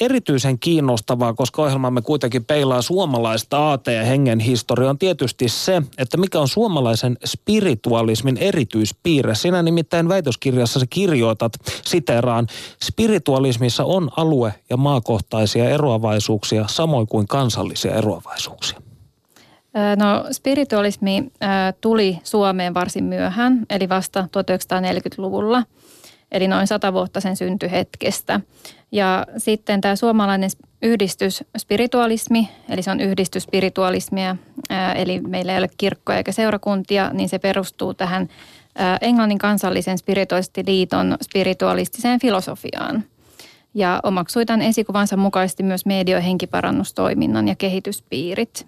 erityisen kiinnostavaa, koska ohjelmamme kuitenkin peilaa suomalaista aate- ja hengen historiaa, on tietysti se, että mikä on suomalaisen spiritualismin erityispiirre. Sinä nimittäin väitöskirjassasi kirjoitat, siteraan, spiritualismissa on alue- ja maakohtaisia eroavaisuuksia, samoin kuin kansallisia eroavaisuuksia. No spiritualismi tuli Suomeen varsin myöhään, eli vasta 1940-luvulla, eli noin 100 vuotta sen syntyhetkestä. Ja sitten tämä suomalainen yhdistys spiritualismi, eli se on yhdistys spiritualismia, eli meillä ei ole kirkkoja eikä seurakuntia, niin se perustuu tähän Englannin kansallisen spiritualistiliiton spiritualistiseen filosofiaan. Ja omaksui tämän esikuvansa mukaisesti myös mediohenkiparannustoiminnan ja kehityspiirit.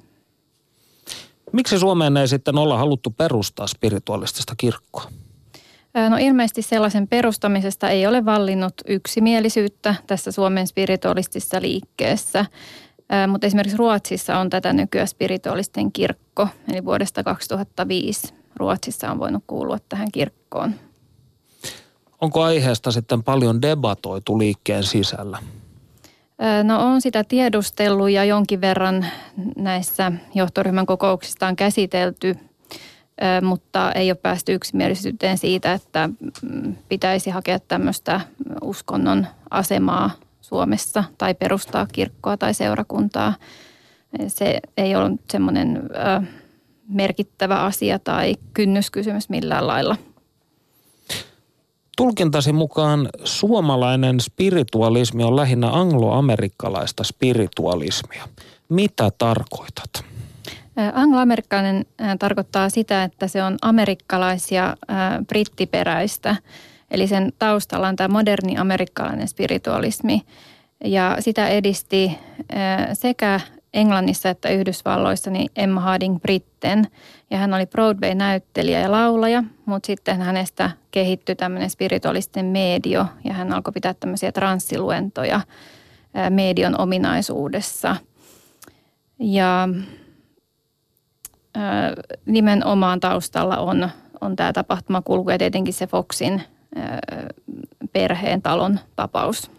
Miksi Suomeen ei sitten olla haluttu perustaa spiritualistista kirkkoa? No ilmeisesti sellaisen perustamisesta ei ole vallinnut yksimielisyyttä tässä Suomen spiritualistisessa liikkeessä. Mutta esimerkiksi Ruotsissa on tätä nykyään spiritualisten kirkko, eli vuodesta 2005 Ruotsissa on voinut kuulua tähän kirkkoon. Onko aiheesta sitten paljon debatoitu liikkeen sisällä? No on sitä tiedustellut ja jonkin verran näissä johtoryhmän kokouksista on käsitelty, mutta ei ole päästy yksimielisyyteen siitä, että pitäisi hakea tämmöistä uskonnon asemaa Suomessa tai perustaa kirkkoa tai seurakuntaa. Se ei ole semmoinen merkittävä asia tai kynnyskysymys millään lailla. Tulkintasi mukaan suomalainen spiritualismi on lähinnä angloamerikkalaista spiritualismia. Mitä tarkoitat? Angloamerikkalainen tarkoittaa sitä, että se on amerikkalaisia brittiperäistä. Eli sen taustalla on tämä moderni amerikkalainen spiritualismi. Ja sitä edisti sekä Englannissa että Yhdysvalloissa niin Emma Hardinge Britten. Ja hän oli Broadway-näyttelijä ja laulaja, mutta sitten hänestä kehittyi tämmöinen spiritualisten medio. Ja hän alkoi pitää tämmöisiä transsiluentoja medion ominaisuudessa. Ja nimenomaan taustalla on tämä tapahtumakulku ja tietenkin se Foxin perheen talon tapaus.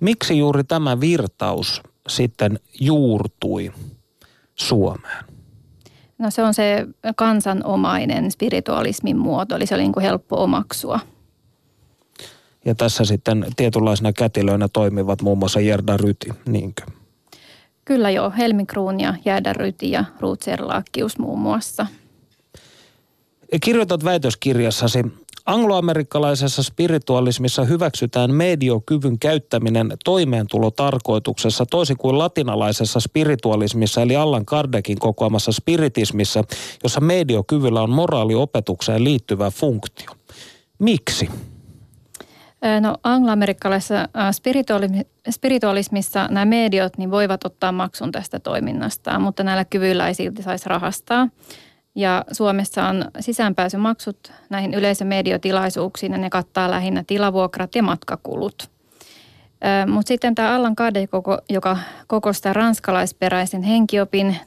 Miksi juuri tämä virtaus sitten juurtui Suomeen? No se on se kansanomainen spiritualismin muoto, eli se oli niin kuin helppo omaksua. Ja tässä sitten tietynlaisena kätilöinä toimivat muun muassa Jerda Ryti, niinkö? Kyllä joo, Helmi Krohn ja Jerda Ryti ja Ruut Serlaakkius muun muassa. Kirjoitat väitöskirjassasi, angloamerikkalaisessa spiritualismissa hyväksytään mediokyvyn käyttäminen toimeentulotarkoituksessa toisin kuin latinalaisessa spiritualismissa eli Allan Kardekin kokoamassa spiritismissä, jossa mediokyvyllä on moraaliopetukseen liittyvä funktio. Miksi? No angloamerikkalaisessa spiritualismissa nämä mediot niin voivat ottaa maksun tästä toiminnasta, mutta näillä kyvyillä ei silti saisi rahastaa. Ja Suomessa on sisäänpääsymaksut näihin yleisömediotilaisuuksiin ja ne kattaa lähinnä tilavuokrat ja matkakulut. Mutta sitten tämä Allan Kardec, joka kokosi tämän ranskalaisperäisen henkiopin 1250-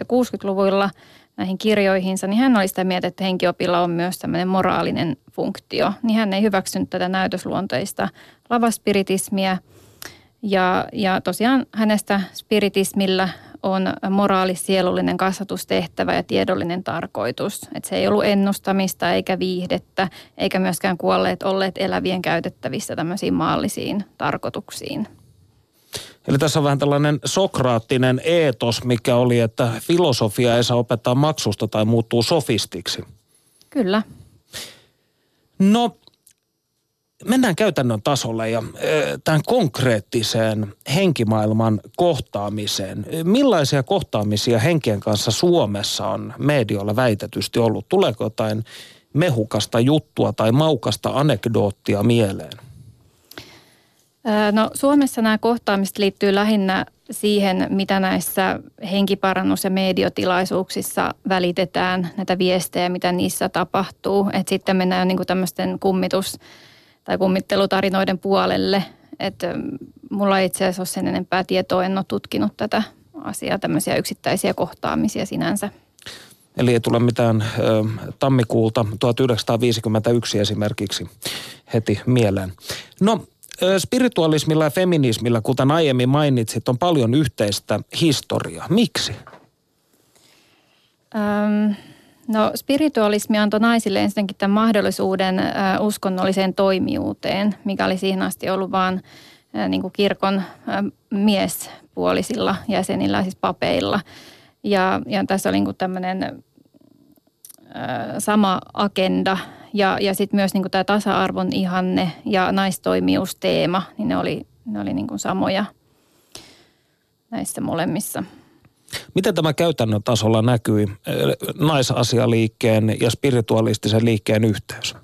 ja 60-luvuilla näihin kirjoihinsa, niin hän oli sitä mieltä, että henkiopilla on myös tämmöinen moraalinen funktio. Niin hän ei hyväksynyt tätä näytösluonteista lavaspiritismiä ja tosiaan hänestä spiritismillä on moraalis-sielullinen kasvatustehtävä ja tiedollinen tarkoitus. Että se ei ollut ennustamista eikä viihdettä, eikä myöskään kuolleet olleet elävien käytettävissä tämmöisiin maallisiin tarkoituksiin. Eli tässä on vähän tällainen sokraattinen eetos, mikä oli, että filosofia ei saa opettaa maksusta tai muuttuu sofistiksi. Kyllä. No, mennään käytännön tasolle ja tämän konkreettiseen henkimaailman kohtaamiseen. Millaisia kohtaamisia henkien kanssa Suomessa on medioilla väitetysti ollut? Tuleeko jotain mehukasta juttua tai maukasta anekdoottia mieleen? No, Suomessa nämä kohtaamiset liittyy lähinnä siihen, mitä näissä henkiparannus- ja mediotilaisuuksissa välitetään, näitä viestejä, mitä niissä tapahtuu. Et sitten mennään niin kuin tämmöisten kummitus- tai kummittelutarinoiden puolelle. Et mulla ei itse asiassa ole sen enempää tietoa, en ole tutkinut tätä asiaa, tämmöisiä yksittäisiä kohtaamisia sinänsä. Eli ei tule mitään tammikuulta 1951 esimerkiksi heti mieleen. No, spiritualismilla ja feminismillä, kuten aiemmin mainitsit, on paljon yhteistä historiaa. Miksi? No, spiritualismi antoi naisille ensinnäkin tämän mahdollisuuden uskonnolliseen toimijuuteen, mikä oli siihen asti ollut vaan niin kuin kirkon miespuolisilla jäsenillä, siis papeilla. Ja tässä oli niin kuin tämmöinen sama agenda. Ja sitten myös niinku tämä tasa-arvon ihanne ja naistoimijuusteema, niin ne oli niinku samoja näissä molemmissa. Miten tämä käytännön tasolla näkyi naisasialiikkeen ja spiritualistisen liikkeen yhteys?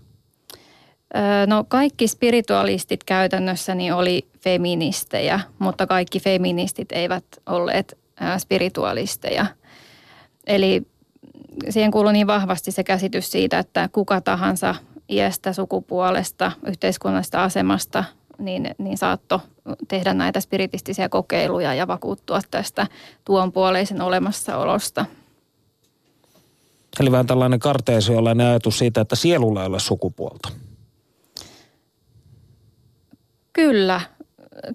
No, kaikki spiritualistit käytännössä niin oli feministejä, mutta kaikki feministit eivät olleet spiritualisteja. Eli siihen kuului niin vahvasti se käsitys siitä, että kuka tahansa iästä, sukupuolesta, yhteiskunnallisesta asemasta, niin saattoi tehdä näitä spiritistisiä kokeiluja ja vakuuttua tästä tuonpuoleisen olemassaolosta. Eli vähän tällainen kartesiolainen ajatus siitä, että sielulla ei ole sukupuolta. Kyllä,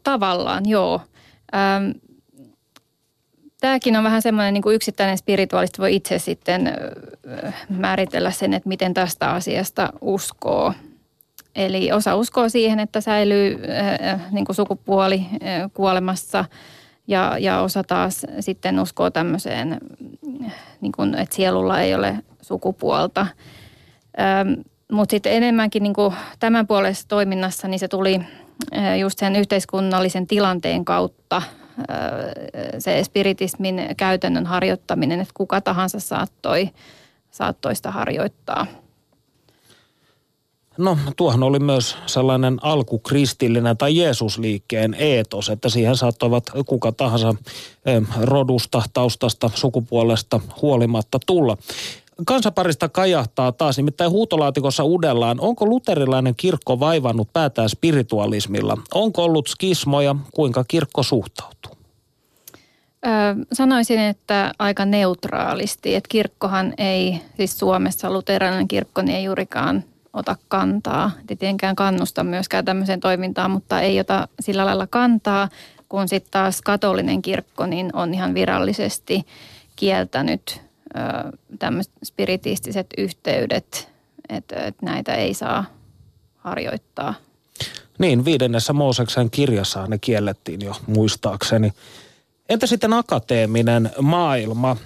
tavallaan joo. Tämäkin on vähän semmoinen niin kuin yksittäinen spirituaalisti voi itse sitten määritellä sen, että miten tästä asiasta uskoo. Eli osa uskoo siihen, että säilyy niin kuin sukupuoli kuolemassa ja osa taas sitten uskoo tämmöiseen, niin kuin, että sielulla ei ole sukupuolta. Mutta sitten enemmänkin niin kuin tämän puolessa toiminnassa niin se tuli just sen yhteiskunnallisen tilanteen kautta. Se spiritismin käytännön harjoittaminen, että kuka tahansa saattoi sitä harjoittaa. No, tuohan oli myös sellainen alkukristillinen tai Jeesusliikkeen eetos, että siihen saattoivat kuka tahansa rodusta, taustasta, sukupuolesta huolimatta tulla. Kansanparista kajahtaa taas, nimittäin huutolaatikossa uudellaan. Onko luterilainen kirkko vaivannut päätään spiritualismilla? Onko ollut skismoja? Kuinka kirkko suhtautuu? Sanoisin, että aika neutraalisti. Että kirkkohan ei, siis Suomessa luterilainen kirkko, niin ei juurikaan ota kantaa. Ei tietenkään kannusta myöskään tämmöiseen toimintaan, mutta ei ota sillä lailla kantaa, kun sitten taas katolinen kirkko niin on ihan virallisesti kieltänyt tämmöiset spiritistiset yhteydet, että näitä ei saa harjoittaa. Niin, 5. Mooseksen kirjassa ne kiellettiin jo muistaakseni. Entä sitten akateeminen maailma?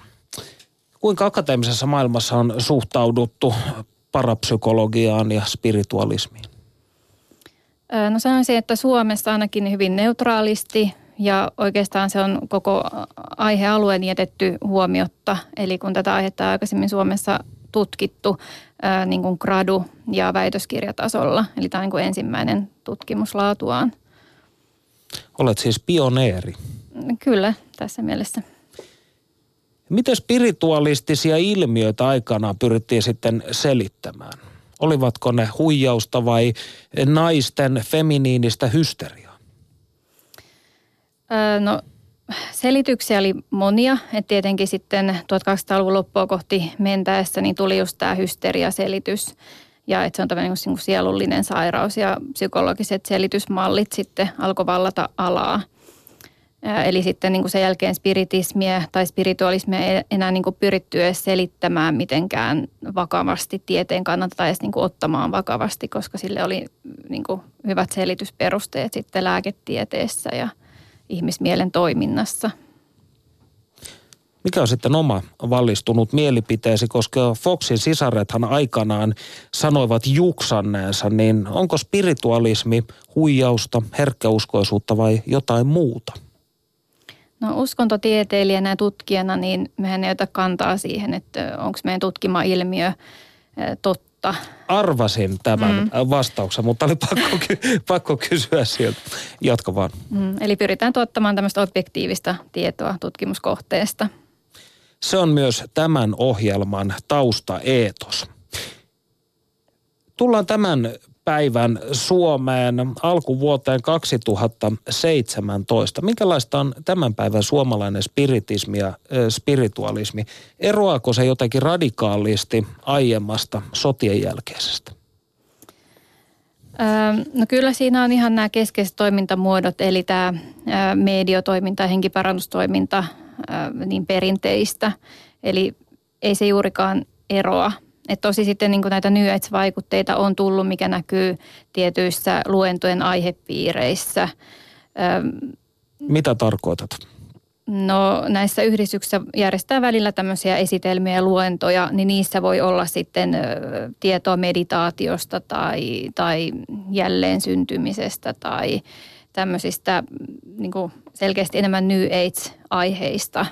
Kuinka akateemisessa maailmassa on suhtauduttu parapsykologiaan ja spiritualismiin? No, sanoisin, että Suomessa ainakin hyvin neutraalisti. Ja oikeastaan se on koko aihealueen jätetty huomiotta. Eli kun tätä aihetta on aikaisemmin Suomessa tutkittu niin kuin gradu- ja väitöskirjatasolla. Eli tämä on niin kuin ensimmäinen tutkimus laatuaan. Olet siis pioneeri. Kyllä, tässä mielessä. Miten spiritualistisia ilmiöitä aikanaan pyrittiin sitten selittämään? Olivatko ne huijausta vai naisten feminiinistä hysteriaa? No, selityksiä oli monia, että tietenkin sitten 1800-luvun loppua kohti mentäessä niin tuli just tämä hysteriaselitys ja että se on tämmöinen niin kuin sielullinen sairaus ja psykologiset selitysmallit sitten alkoi vallata alaa. Eli sitten niin kuin sen jälkeen spiritismiä tai spiritualismia ei enää niin kuin pyritty edes selittämään mitenkään vakavasti tieteen kannalta tai edes niin kuin ottamaan vakavasti, koska sille oli niin kuin hyvät selitysperusteet sitten lääketieteessä ja ihmismielen toiminnassa. Mikä on sitten oma valistunut mielipiteesi, koska Foxin sisarethan aikanaan sanoivat juksanneensa, niin onko spiritualismi huijausta, herkkäuskoisuutta vai jotain muuta? No uskontotieteilijänä ja tutkijana, niin mehän ei ota kantaa siihen, että onko meidän tutkima ilmiö totta. Arvasin tämän vastauksen, mutta oli pakko kysyä sieltä. Jatka vaan. Eli pyritään tuottamaan tämmöistä objektiivista tietoa tutkimuskohteesta. Se on myös tämän ohjelman taustaeetos. Tullaan tämän päivän Suomeen alkuvuoteen 2017. Minkälaista on tämän päivän suomalainen spiritismi ja spiritualismi? Eroaako se jotenkin radikaalisti aiemmasta sotien jälkeisestä? No kyllä siinä on ihan nämä keskeiset toimintamuodot, eli tämä mediotoiminta ja henkiparannustoiminta niin perinteistä. Eli ei se juurikaan eroa. Että tosi sitten niin kuin näitä New Age-vaikutteita on tullut, mikä näkyy tietyissä luentojen aihepiireissä. Mitä tarkoitat? No näissä yhdistyksissä järjestetään välillä tämmöisiä esitelmiä ja luentoja, niin niissä voi olla sitten tietoa meditaatiosta tai jälleen syntymisestä tai tämmöisistä niin kuin selkeästi enemmän New Age-aiheista,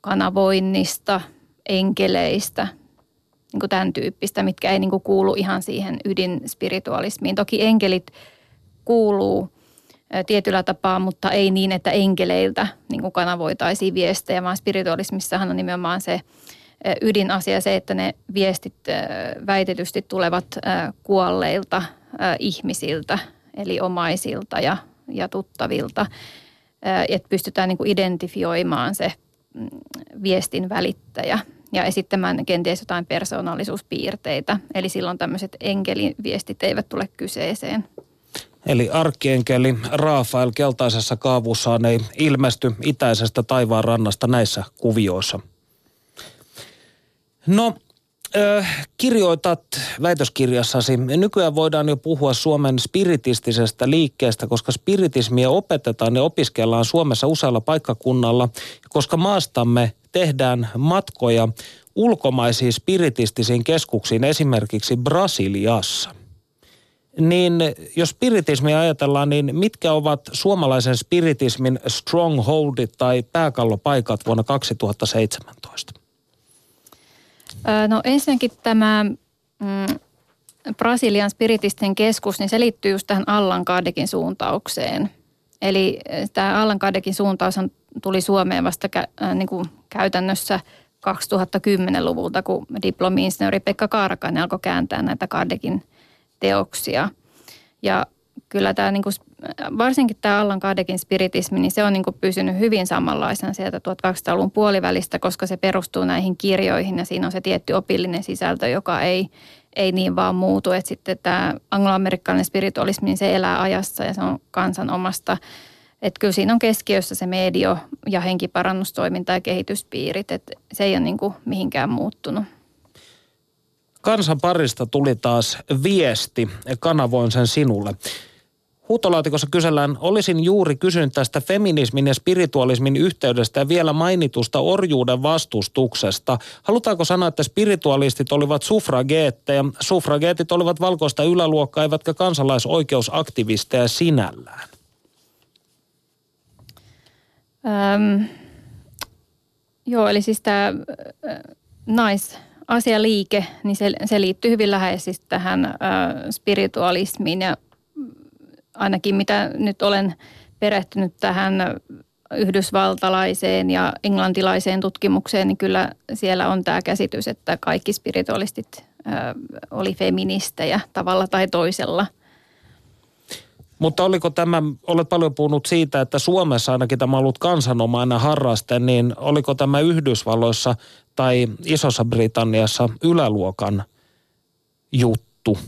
kanavoinnista, enkeleistä, niin kuin tämän tyyppistä, mitkä ei niin kuin kuulu ihan siihen ydinspiritualismiin. Toki enkelit kuuluu tietyllä tapaa, mutta ei niin, että enkeleiltä niin kuin kanavoitaisiin viestejä, vaan spiritualismissahan on nimenomaan se ydinasia se, että ne viestit väitetysti tulevat kuolleilta ihmisiltä, eli omaisilta ja tuttavilta, että pystytään niin kuin identifioimaan se viestin välittäjä ja esittämään kenties jotain persoonallisuuspiirteitä. Eli silloin tämmöiset enkeliviestit eivät tule kyseeseen. Eli arkkienkeli Raafael keltaisessa kaavussaan ei ilmesty itäisestä taivaan rannasta näissä kuvioissa. No, kirjoitat väitöskirjassasi. Nykyään voidaan jo puhua Suomen spiritistisestä liikkeestä, koska spiritismiä opetetaan ja opiskellaan Suomessa usealla paikkakunnalla, koska maastamme tehdään matkoja ulkomaisiin spiritistisiin keskuksiin, esimerkiksi Brasiliassa. Niin jos spiritismiä ajatellaan, niin mitkä ovat suomalaisen spiritismin strongholdit tai pääkallopaikat vuonna 2017? No ensinnäkin tämä Brasilian spiritisten keskus, niin se liittyy just tähän Allan Kardecin suuntaukseen. Eli tämä Allan Kardecin suuntaushan tuli Suomeen vasta niin kuin käytännössä 2010-luvulta, kun diplomi-insinööri Pekka Kaarakainen alkoi kääntää näitä Kardecin teoksia. Ja kyllä tämä, niin kuin, varsinkin tämä Allan Kardecin spiritismi, niin se on niin kuin pysynyt hyvin samanlaisena sieltä 1800-luvun puolivälistä, koska se perustuu näihin kirjoihin ja siinä on se tietty opillinen sisältö, joka ei niin vaan muutu. Että sitten tämä angloamerikkalainen spiritualismi, niin se elää ajassa ja se on kansan omasta. Että kyllä siinä on keskiössä se medio ja henkiparannustoiminta ja kehityspiirit, että se ei ole niin kuin mihinkään muuttunut. Kansan parista tuli taas viesti, kanavoin sen sinulle. Huutolaatikossa kysellään, olisin juuri kysynyt tästä feminismin ja spiritualismin yhteydestä ja vielä mainitusta orjuuden vastustuksesta. Halutaanko sanoa, että spiritualistit olivat suffrageetteja? Suffrageetit olivat valkoista yläluokkaa, eivätkä kansalaisoikeusaktivisteja sinällään. Joo, eli siis tämä naisasialiike, niin se liittyy hyvin läheisesti tähän spiritualismiin ja ainakin mitä nyt olen perehtynyt tähän yhdysvaltalaiseen ja englantilaiseen tutkimukseen, niin kyllä siellä on tämä käsitys, että kaikki spiritualistit oli feministejä tavalla tai toisella. Mutta oliko tämä, olet paljon puhunut siitä, että Suomessa ainakin tämä on ollut kansanomainen harraste, niin oliko tämä Yhdysvalloissa tai Isossa Britanniassa yläluokan juttu?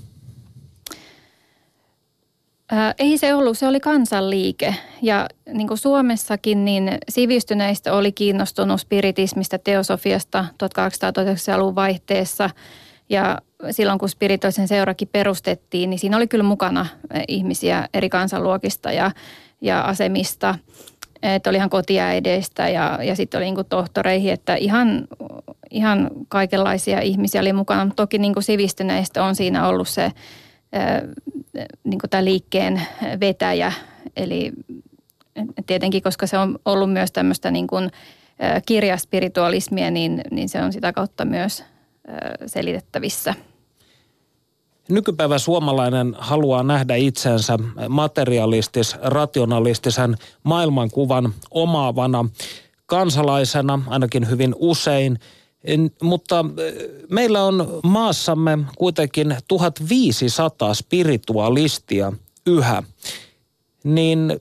Ei se ollut, se oli kansanliike ja niin kuin Suomessakin niin sivistyneistä oli kiinnostunut spiritismistä, teosofiasta 1800-1900-luvun vaihteessa ja silloin kun spirituaalisen seurakin perustettiin, niin siinä oli kyllä mukana ihmisiä eri kansanluokista ja ja asemista, että oli ihan kotiäideistä ja sitten oli niin kuin tohtoreihin, että ihan kaikenlaisia ihmisiä oli mukana. Mutta toki niin kuin sivistyneistä on siinä ollut se niin kuin tämä liikkeen vetäjä, eli tietenkin, koska se on ollut myös tämmöistä niin kuin kirjaspiritualismia, niin se on sitä kautta myös selitettävissä. Nykypäivä suomalainen haluaa nähdä itsensä materialistis-rationalistisen maailmankuvan omaavana kansalaisena, ainakin hyvin usein. Mutta meillä on maassamme kuitenkin 1500 spiritualistia yhä. Niin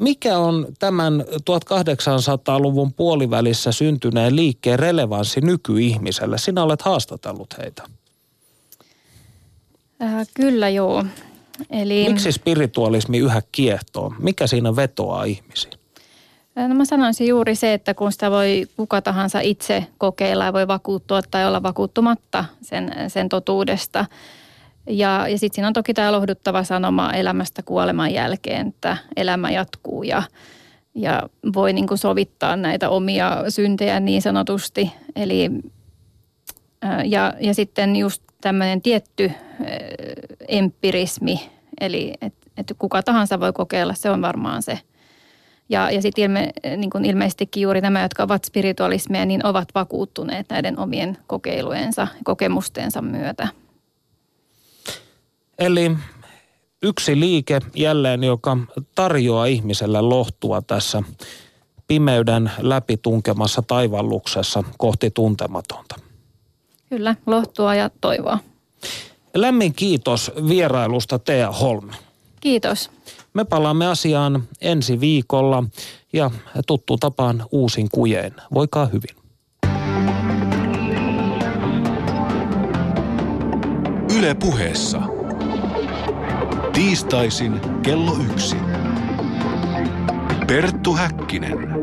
mikä on tämän 1800-luvun puolivälissä syntyneen liikkeen relevanssi nykyihmiselle? Sinä olet haastatellut heitä. Kyllä joo. Eli miksi spiritualismi yhä kiehtoo? Mikä siinä vetoaa ihmisiin? No mä sanoisin juuri se, että kun sitä voi kuka tahansa itse kokeilla ja voi vakuuttua tai olla vakuuttumatta sen totuudesta. Ja sitten siinä on toki tämä lohduttava sanoma elämästä kuoleman jälkeen, että elämä jatkuu ja voi niin kuin sovittaa näitä omia syntejä niin sanotusti. Eli, ja sitten just tämmöinen tietty empirismi, eli että kuka tahansa voi kokeilla, se on varmaan se. Ja sitten niin ilmeisestikin juuri nämä, jotka ovat spiritualismeja, niin ovat vakuuttuneet näiden omien kokeilujensa ja kokemustensa myötä. Eli yksi liike jälleen, joka tarjoaa ihmiselle lohtua tässä pimeyden läpi tunkemassa taivalluksessa kohti tuntematonta. Kyllä, lohtua ja toivoa. Lämmin kiitos vierailusta, Thea Holm. Kiitos. Me palaamme asiaan ensi viikolla ja tuttu tapaan uusin kujeen. Voikaa hyvin. Yle Puheessa. Tiistaisin kello 1. Perttu Häkkinen.